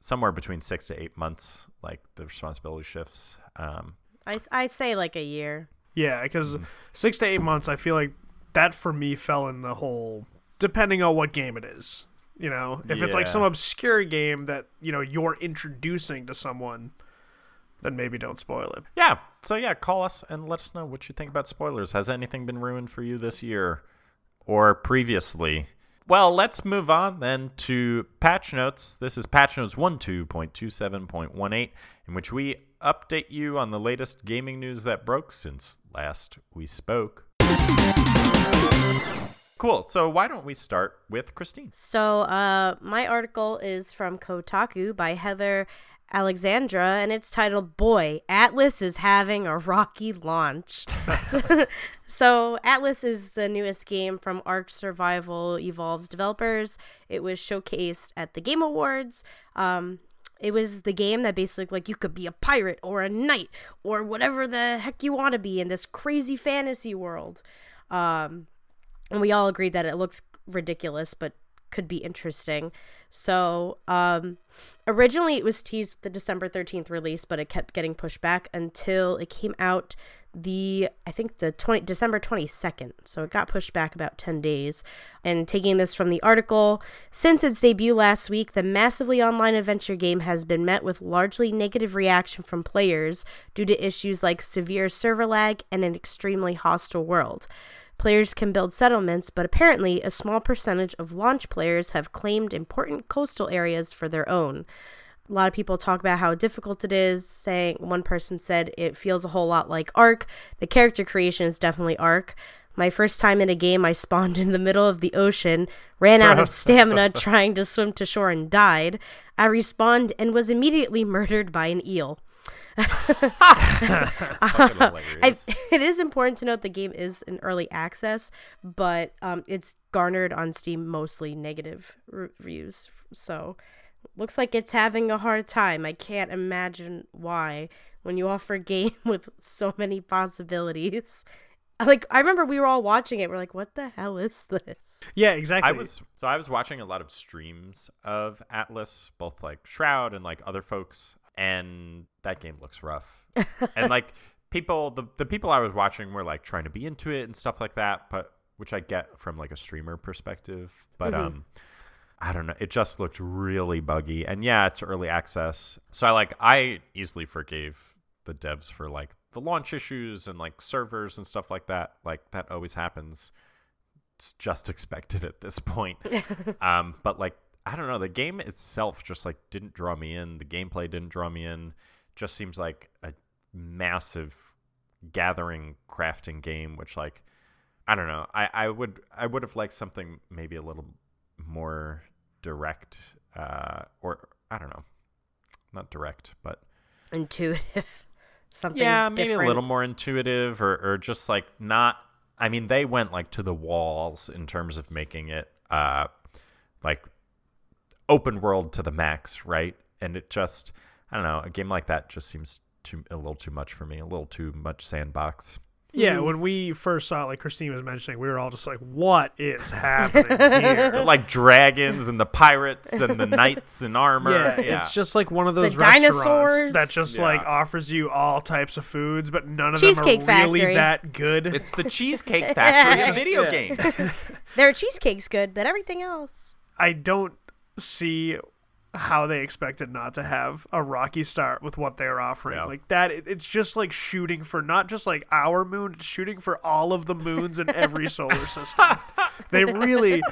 somewhere between 6 to 8 months, like the responsibility shifts. I say like a year. Yeah, because 6 to 8 months, I feel like that for me fell in the hole, depending on what game it is. You know, if it's like some obscure game that, you know, you're introducing to someone, then maybe don't spoil it. Yeah. So, yeah, call us and let us know what you think about spoilers. Has anything been ruined for you this year or previously? Well, let's move on then to patch notes. This is patch notes 12.27.18, in which we update you on the latest gaming news that broke since last we spoke. Cool. So why don't we start with Christine? So my article is from Kotaku by Heather Alexandra, and it's titled, "Boy, Atlas is having a rocky launch." So Atlas is the newest game from Ark Survival Evolved's developers. It was showcased at the Game Awards. It was the game that basically, like, you could be a pirate or a knight or whatever the heck you want to be in this crazy fantasy world. And we all agreed that it looks ridiculous, but could be interesting. So originally it was teased with the December 13th release, but it kept getting pushed back until it came out December 22nd. So it got pushed back about 10 days. And taking this from the article, since its debut last week, the massively online adventure game has been met with largely negative reaction from players due to issues like severe server lag and an extremely hostile world. Players can build settlements, but apparently a small percentage of launch players have claimed important coastal areas for their own. A lot of people talk about how difficult it is, saying one person said it feels a whole lot like Ark. The character creation is definitely Ark. My first time in a game, I spawned in the middle of the ocean, ran out of stamina trying to swim to shore and died. I respawned and was immediately murdered by an eel. It is important to note the game is in early access, but it's garnered on Steam mostly negative reviews. So looks like it's having a hard time. I can't imagine why, when you offer a game with so many possibilities Like, I remember we were all watching it. We're like, what the hell is this? Yeah, exactly. I was watching a lot of streams of Atlas, both like Shroud and like other folks. And that game looks rough. And like people, the people I was watching were like trying to be into it and stuff like that. But which I get from like a streamer perspective. But I don't know. It just looked really buggy. And yeah, it's early access. So I easily forgave the devs for like the launch issues and like servers and stuff like that. Like that always happens. It's just expected at this point. But like, I don't know. The game itself just like didn't draw me in. The gameplay didn't draw me in. Just seems like a massive gathering crafting game, which like, I don't know. I would have liked something maybe a little more direct, or I don't know, not direct, but intuitive. Something maybe different. A little more intuitive, or just like not. I mean, they went like to the walls in terms of making it like open world to the max, right? And it just, I don't know, a game like that just seems a little too much for me, a little too much sandbox. Yeah, when we first saw it, like Christine was mentioning, we were all just like, what is happening here? Like dragons and the pirates and the knights in armor. Yeah. It's just like one of those restaurants that just like offers you all types of foods, but none of them are really that good. It's the Cheesecake Factory of video games. Their cheesecake's good, but everything else. I don't see how they expected not to have a rocky start with what they're offering. Yeah. Like that, it's just like shooting for not just like our moon, it's shooting for all of the moons in every solar system. They really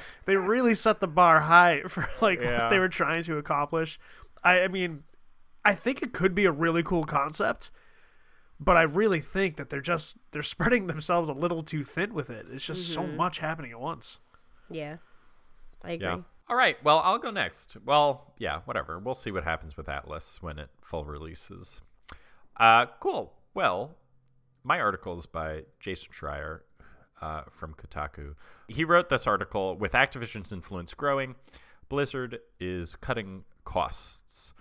set the bar high for like what they were trying to accomplish. I mean, I think it could be a really cool concept, but I really think that they're spreading themselves a little too thin with it. It's just so much happening at once. Yeah, I agree. Yeah. All right, well, I'll go next. Well, yeah, whatever. We'll see what happens with Atlas when it full releases. Cool. Well, my article is by Jason Schreier from Kotaku. He wrote this article, with Activision's influence growing, Blizzard is cutting costs,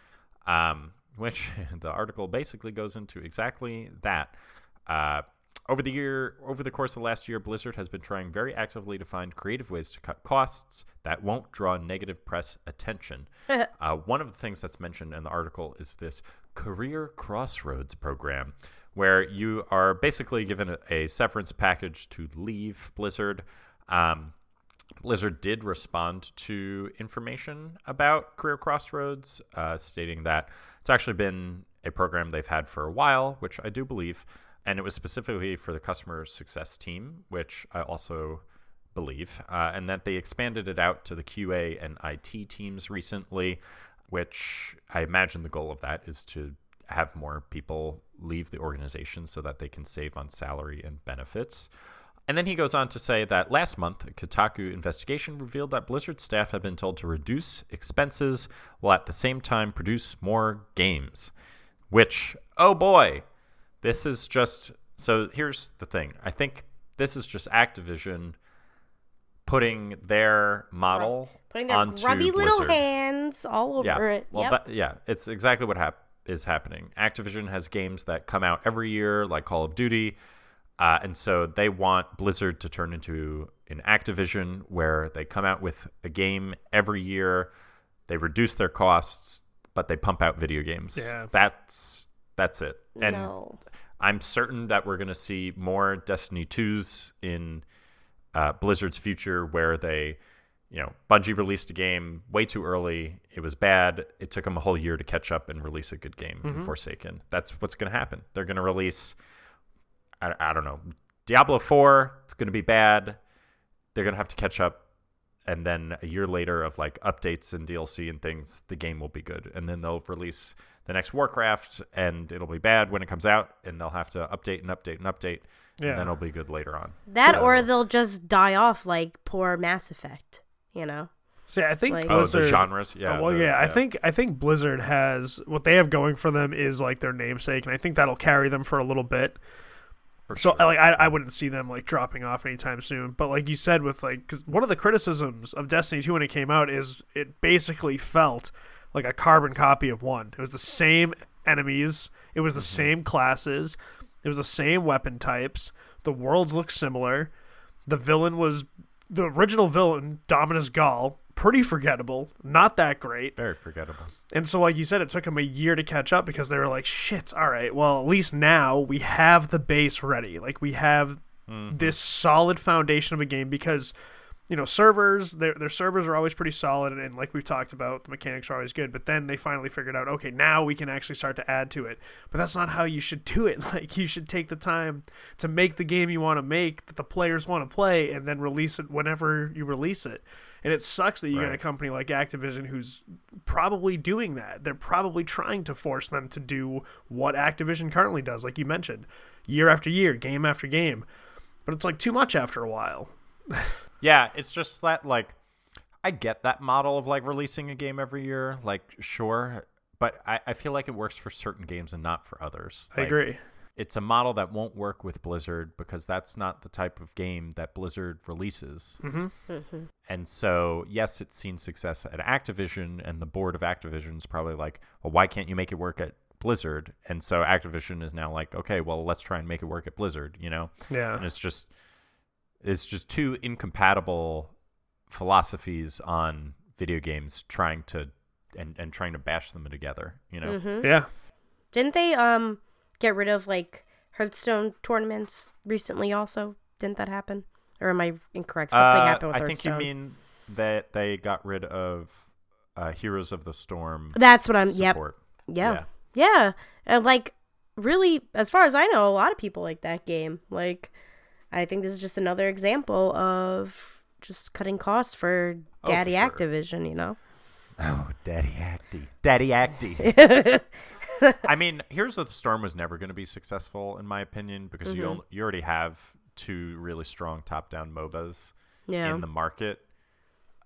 which the article basically goes into exactly that. Over the course of last year, Blizzard has been trying very actively to find creative ways to cut costs that won't draw negative press attention. One of the things that's mentioned in the article is this Career Crossroads program, where you are basically given a severance package to leave Blizzard. Blizzard did respond to information about Career Crossroads, stating that it's actually been a program they've had for a while, which I do believe. And it was specifically for the customer success team, which I also believe, and that they expanded it out to the QA and IT teams recently, which I imagine the goal of that is to have more people leave the organization so that they can save on salary and benefits. And then he goes on to say that last month, a Kotaku investigation revealed that Blizzard staff had been told to reduce expenses while at the same time produce more games, which, oh boy. This is just, so here's the thing. I think this is just Activision putting their model onto grubby Blizzard. Little hands all over it. Well, it's exactly what is happening. Activision has games that come out every year, like Call of Duty, and so they want Blizzard to turn into an Activision where they come out with a game every year, they reduce their costs, but they pump out video games. Yeah. That's it. And no. I'm certain that we're going to see more Destiny 2s in Blizzard's future where they, Bungie released a game way too early. It was bad. It took them a whole year to catch up and release a good game, Forsaken. That's what's going to happen. They're going to release, I don't know, Diablo 4. It's going to be bad. They're going to have to catch up. And then a year later of like updates and DLC and things, the game will be good. And then they'll release the next Warcraft and it'll be bad when it comes out and they'll have to update. Yeah. And then it'll be good later on. Or they'll just die off like poor Mass Effect, See, I think Blizzard, the genres. Yeah. I think Blizzard has, what they have going for them is like their namesake. And I think that'll carry them for a little bit. So sure. I wouldn't see them like dropping off anytime soon. But like you said, with like, because one of the criticisms of Destiny 2 when it came out is it basically felt like a carbon copy of 1. It was the same enemies, it was the same classes, it was the same weapon types, The worlds look similar. The villain was the original villain, Dominus Gaul. Pretty forgettable. Not that great. Very forgettable. And so, like you said, it took them a year to catch up because they were like, shit, all right, well, at least now we have the base ready. Like, we have this solid foundation of a game because, you know, servers, their servers are always pretty solid. And like we've talked about, the mechanics are always good. But then they finally figured out, okay, now we can actually start to add to it. But that's not how you should do it. Like, you should take the time to make the game you want to make, that the players want to play, and then release it whenever you release it. And it sucks that you get a company like Activision who's probably doing that. They're probably trying to force them to do what Activision currently does, like you mentioned, year after year, game after game. But it's like too much after a while. Yeah, it's just that, like, I get that model of, like, releasing a game every year. Like, sure. But I feel like it works for certain games and not for others. I agree. It's a model that won't work with Blizzard because that's not the type of game that Blizzard releases. Mm-hmm. And so, yes, it's seen success at Activision, and the board of Activision is probably like, well, why can't you make it work at Blizzard? And so Activision is now like, okay, well, let's try and make it work at Blizzard, you know? Yeah. And it's just two incompatible philosophies on video games trying to and trying to bash them together, you know? Mm-hmm. Yeah. Didn't they get rid of, like, Hearthstone tournaments recently also? Didn't that happen? Or am I incorrect? Something happened with Hearthstone. I think you mean that they got rid of Heroes of the Storm. That's what I'm... Support. Yep. Yeah. And, like, really, as far as I know, a lot of people like that game. Like, I think this is just another example of just cutting costs for Daddy Activision, you know? Oh, Daddy Acti. I mean, Heroes of the Storm was never going to be successful, in my opinion, because you already have two really strong top-down MOBAs in the market.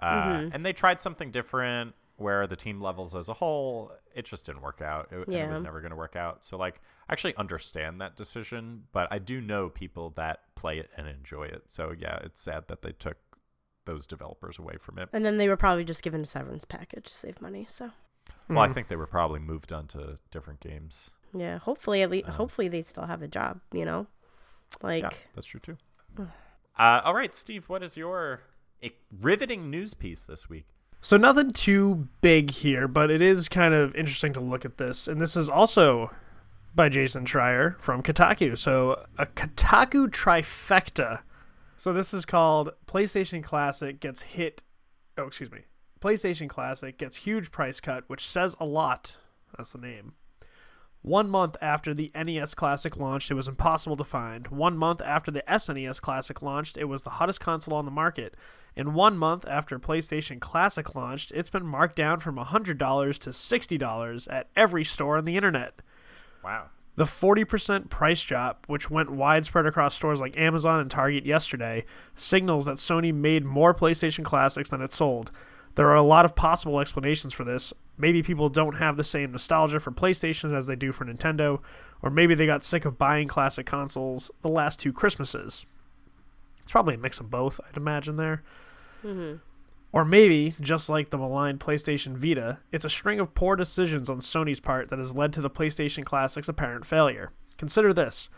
And they tried something different where the team levels as a whole, it just didn't work out. It was never going to work out. So, like, I actually understand that decision, but I do know people that play it and enjoy it. So, yeah, it's sad that they took those developers away from it. And then they were probably just given a severance package to save money, so... Well, I think they were probably moved on to different games. Yeah, hopefully at least. Hopefully they still have a job, you know? Like, yeah, that's true, too. All right, Steve, what is your riveting news piece this week? So nothing too big here, but it is kind of interesting to look at this. And this is also by Jason Schreier from Kotaku. So a Kotaku trifecta. So this is called PlayStation Classic gets huge price cut, which says a lot. That's the name. 1 month after the NES Classic launched, it was impossible to find. 1 month after the SNES Classic launched, it was the hottest console on the market. And 1 month after PlayStation Classic launched, it's been marked down from $100 to $60 at every store on the internet. Wow. The 40% price drop, which went widespread across stores like Amazon and Target yesterday, signals that Sony made more PlayStation Classics than it sold. There are a lot of possible explanations for this. Maybe people don't have the same nostalgia for PlayStation as they do for Nintendo, or maybe they got sick of buying classic consoles the last two Christmases. It's probably a mix of both, I'd imagine there. Mm-hmm. Or maybe, just like the maligned PlayStation Vita, it's a string of poor decisions on Sony's part that has led to the PlayStation Classic's apparent failure. Consider this.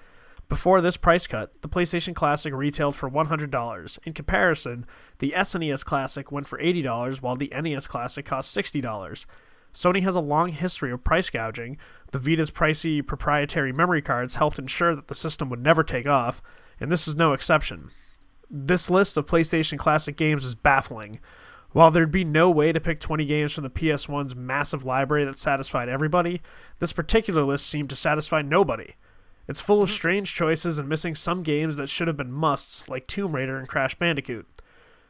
Before this price cut, the PlayStation Classic retailed for $100. In comparison, the SNES Classic went for $80, while the NES Classic cost $60. Sony has a long history of price gouging. The Vita's pricey proprietary memory cards helped ensure that the system would never take off, and this is no exception. This list of PlayStation Classic games is baffling. While there'd be no way to pick 20 games from the PS1's massive library that satisfied everybody, this particular list seemed to satisfy nobody. It's full of strange choices and missing some games that should have been musts, like Tomb Raider and Crash Bandicoot.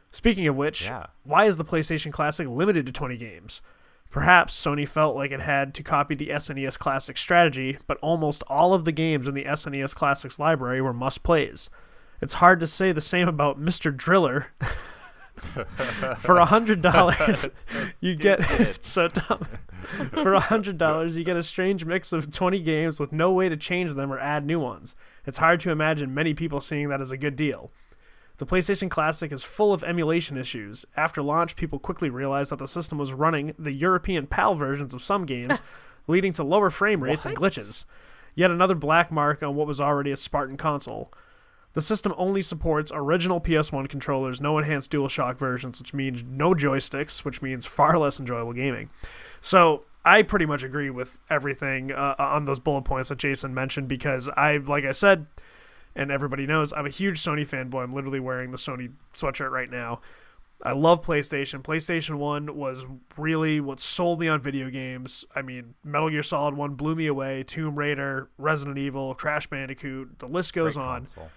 Speaking of which, why is the PlayStation Classic limited to 20 games? Perhaps Sony felt like it had to copy the SNES Classic strategy, but almost all of the games in the SNES Classic's library were must-plays. It's hard to say the same about Mr. Driller. For $100, For $100, you get a strange mix of 20 games with no way to change them or add new ones. It's hard to imagine many people seeing that as a good deal. The PlayStation Classic is full of emulation issues. After launch, people quickly realized that the system was running the European PAL versions of some games, leading to lower frame rates and glitches. Yet another black mark on what was already a Spartan console. The system only supports original PS1 controllers, no enhanced DualShock versions, which means no joysticks, which means far less enjoyable gaming. So I pretty much agree with everything on those bullet points that Jason mentioned, because I, like I said, and everybody knows, I'm a huge Sony fanboy. I'm literally wearing the Sony sweatshirt right now. I love PlayStation. PlayStation 1 was really what sold me on video games. I mean, Metal Gear Solid 1 blew me away, Tomb Raider, Resident Evil, Crash Bandicoot, the list goes on. Console.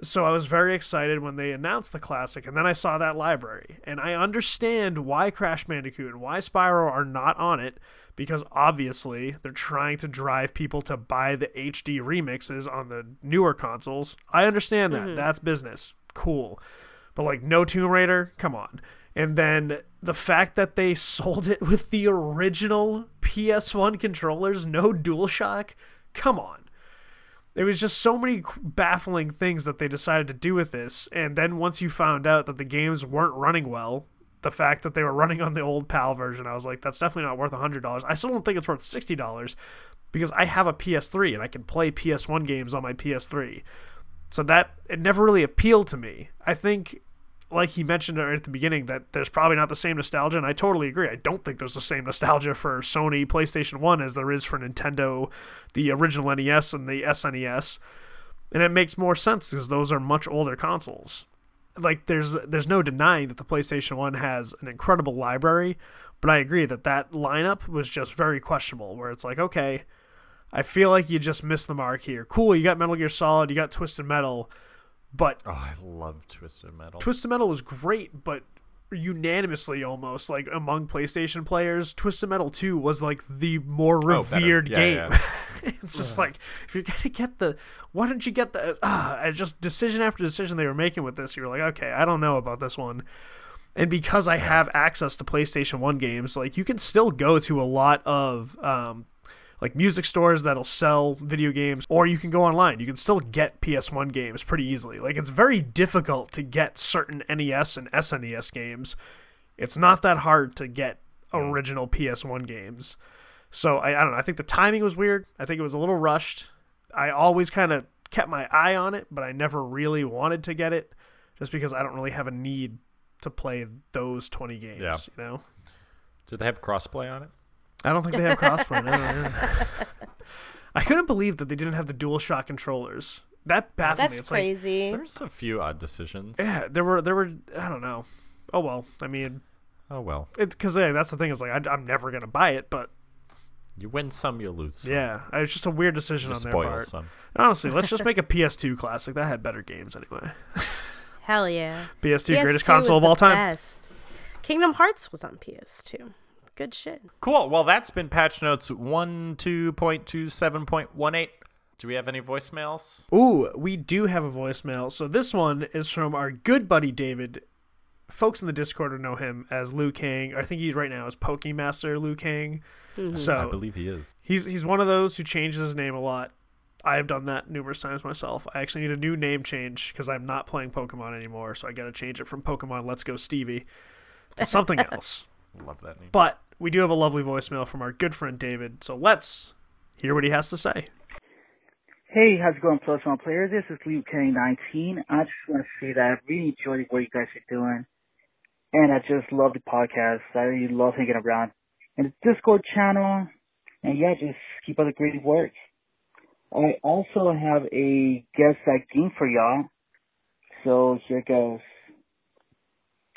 So I was very excited when they announced the classic, and then I saw that library. And I understand why Crash Bandicoot and why Spyro are not on it, because obviously they're trying to drive people to buy the HD remixes on the newer consoles. I understand that. Mm-hmm. That's business. Cool. But, like, no Tomb Raider? Come on. And then the fact that they sold it with the original PS1 controllers, no DualShock? Come on. There was just so many baffling things that they decided to do with this, and then once you found out that the games weren't running well, the fact that they were running on the old PAL version, I was like, that's definitely not worth $100. I still don't think it's worth $60, because I have a PS3, and I can play PS1 games on my PS3. So that, it never really appealed to me. I think, like he mentioned at the beginning, that there's probably not the same nostalgia, and I totally agree. I don't think there's the same nostalgia for Sony PlayStation 1 as there is for Nintendo, the original NES and the SNES, and it makes more sense because those are much older consoles. Like, there's no denying that the PlayStation 1 has an incredible library, but I agree that that lineup was just very questionable, where it's like, okay, I feel like you just missed the mark here. Cool, you got Metal Gear Solid, you got Twisted Metal, but... Oh, I love Twisted Metal. Twisted Metal was great, but unanimously almost, like, among PlayStation players, Twisted Metal 2 was, like, the more revered game. Yeah. It's just like, if you're going to get the... Why don't you get the... Just decision after decision they were making with this, you were like, okay, I don't know about this one. And because I have access to PlayStation 1 games, like, you can still go to a lot of... like music stores that'll sell video games, or you can go online. You can still get PS1 games pretty easily. Like, it's very difficult to get certain NES and SNES games. It's not that hard to get original PS1 games. So, I don't know. I think the timing was weird. I think it was a little rushed. I always kind of kept my eye on it, but I never really wanted to get it, just because I don't really have a need to play those 20 games, you know? Do they have crossplay on it? I don't think they have crossplay. No. I couldn't believe that they didn't have the DualShock controllers. That baffled me. That's crazy. Like, there's a few odd decisions. Yeah, there were. I don't know. Oh well. I mean. Oh well. Because that's the thing is, like, I'm never gonna buy it, but. You win some, you lose some. Yeah, it's just a weird decision on their part. Some. Honestly, let's just make a PS2 classic. That had better games anyway. Hell yeah. PS2 greatest console of all time. Best. Kingdom Hearts was on PS2. Good shit. Cool. Well, that's been Patch Notes 12.27.18. Do we have any voicemails? Ooh, we do have a voicemail. So this one is from our good buddy David. Folks in the Discord will know him as Liu Kang. I think he right now is Pokemaster Liu Kang. Mm-hmm. So I believe he is. He's one of those who changes his name a lot. I've done that numerous times myself. I actually need a new name change because I'm not playing Pokemon anymore. So I got to change it from Pokemon Let's Go Stevie to something else. Love that name. But we do have a lovely voicemail from our good friend David, so let's hear what he has to say. Hey, how's it going, Plus One Player? This is Liu Kang 19. I just want to say that I really enjoyed what you guys are doing, and I just love the podcast. I really love hanging around and the Discord channel, and yeah, just keep up the great work. I also have a guest game for y'all, so here goes.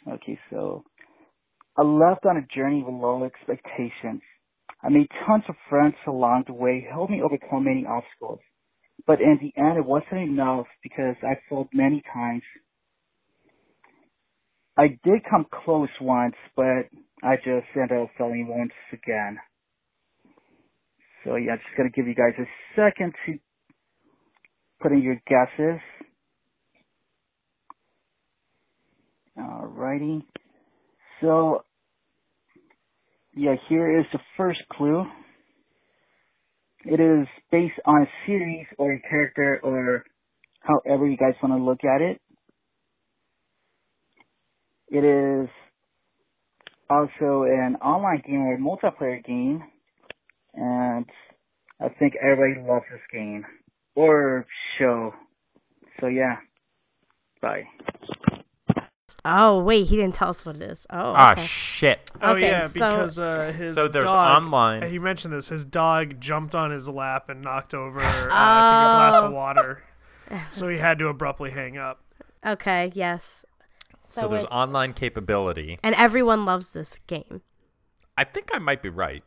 Okay, so... I left on a journey with low expectations. I made tons of friends along the way, helped me overcome many obstacles. But in the end, it wasn't enough because I failed many times. I did come close once, but I just ended up failing once again. So yeah, I'm just going to give you guys a second to put in your guesses. Alrighty. So, yeah, here is the first clue. It is based on a series or a character or however you guys want to look at it. It is also an online game or a multiplayer game, and I think everybody loves this game or show. So, yeah, Bye. Oh, wait, he didn't tell us what it is. Oh, ah, okay. Shit. Oh, okay, yeah, so, because his so there's dog, online. He mentioned this. His dog jumped on his lap and knocked over I think a glass of water. So he had to abruptly hang up. Okay, yes. So there's online capability. And everyone loves this game. I think I might be right.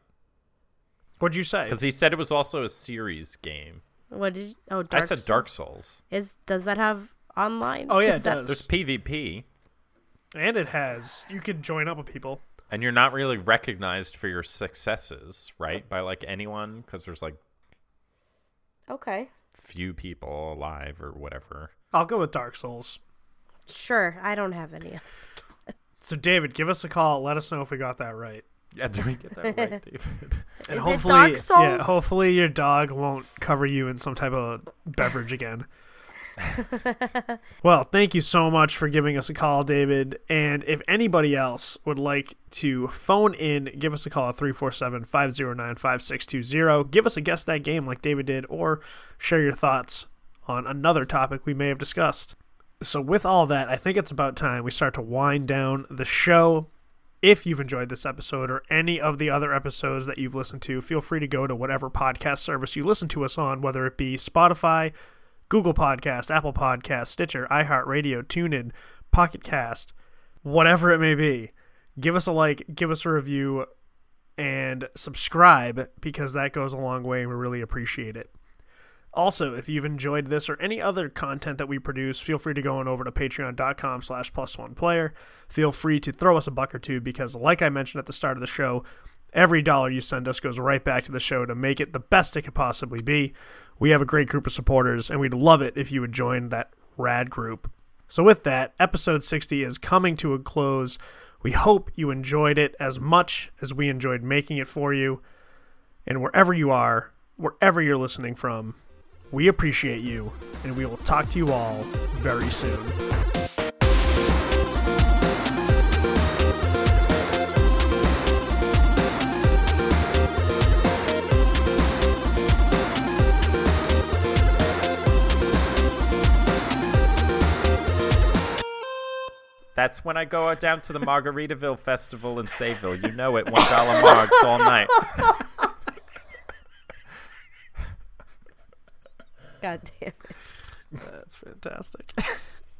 What'd you say? Because he said it was also a series game. What did you... Oh, Dark Souls. I said Dark Souls. Does that have online? Oh, yeah, it does. There's PvP. And it has. You can join up with people. And you're not really recognized for your successes, right? By, like, anyone? Because there's, like... Okay. Few people alive or whatever. I'll go with Dark Souls. Sure. I don't have any. So, David, give us a call. Let us know if we got that right. Yeah, do we get that right, David? And hopefully your dog won't cover you in some type of beverage again. Well, thank you so much for giving us a call, David. And if anybody else would like to phone in, give us a call at 347-509-5620. Give us a guess that game like David did, or share your thoughts on another topic we may have discussed. So with all that, I think it's about time we start to wind down the show. If you've enjoyed this episode or any of the other episodes that you've listened to, feel free to go to whatever podcast service you listen to us on, whether it be Spotify, Google Podcast, Apple Podcast, Stitcher, iHeartRadio, TuneIn, Pocket Cast, whatever it may be. Give us a like, give us a review, and subscribe, because that goes a long way and we really appreciate it. Also, if you've enjoyed this or any other content that we produce, feel free to go on over to patreon.com/plus1player. Feel free to throw us a buck or two, because like I mentioned at the start of the show, every dollar you send us goes right back to the show to make it the best it could possibly be. We have a great group of supporters, and we'd love it if you would join that rad group. So with that, episode 60 is coming to a close. We hope you enjoyed it as much as we enjoyed making it for you. And wherever you are, wherever you're listening from, we appreciate you, and we will talk to you all very soon. That's when I go out down to the Margaritaville Festival in Sayville. You know it. $1 marks all night. God damn it. That's fantastic.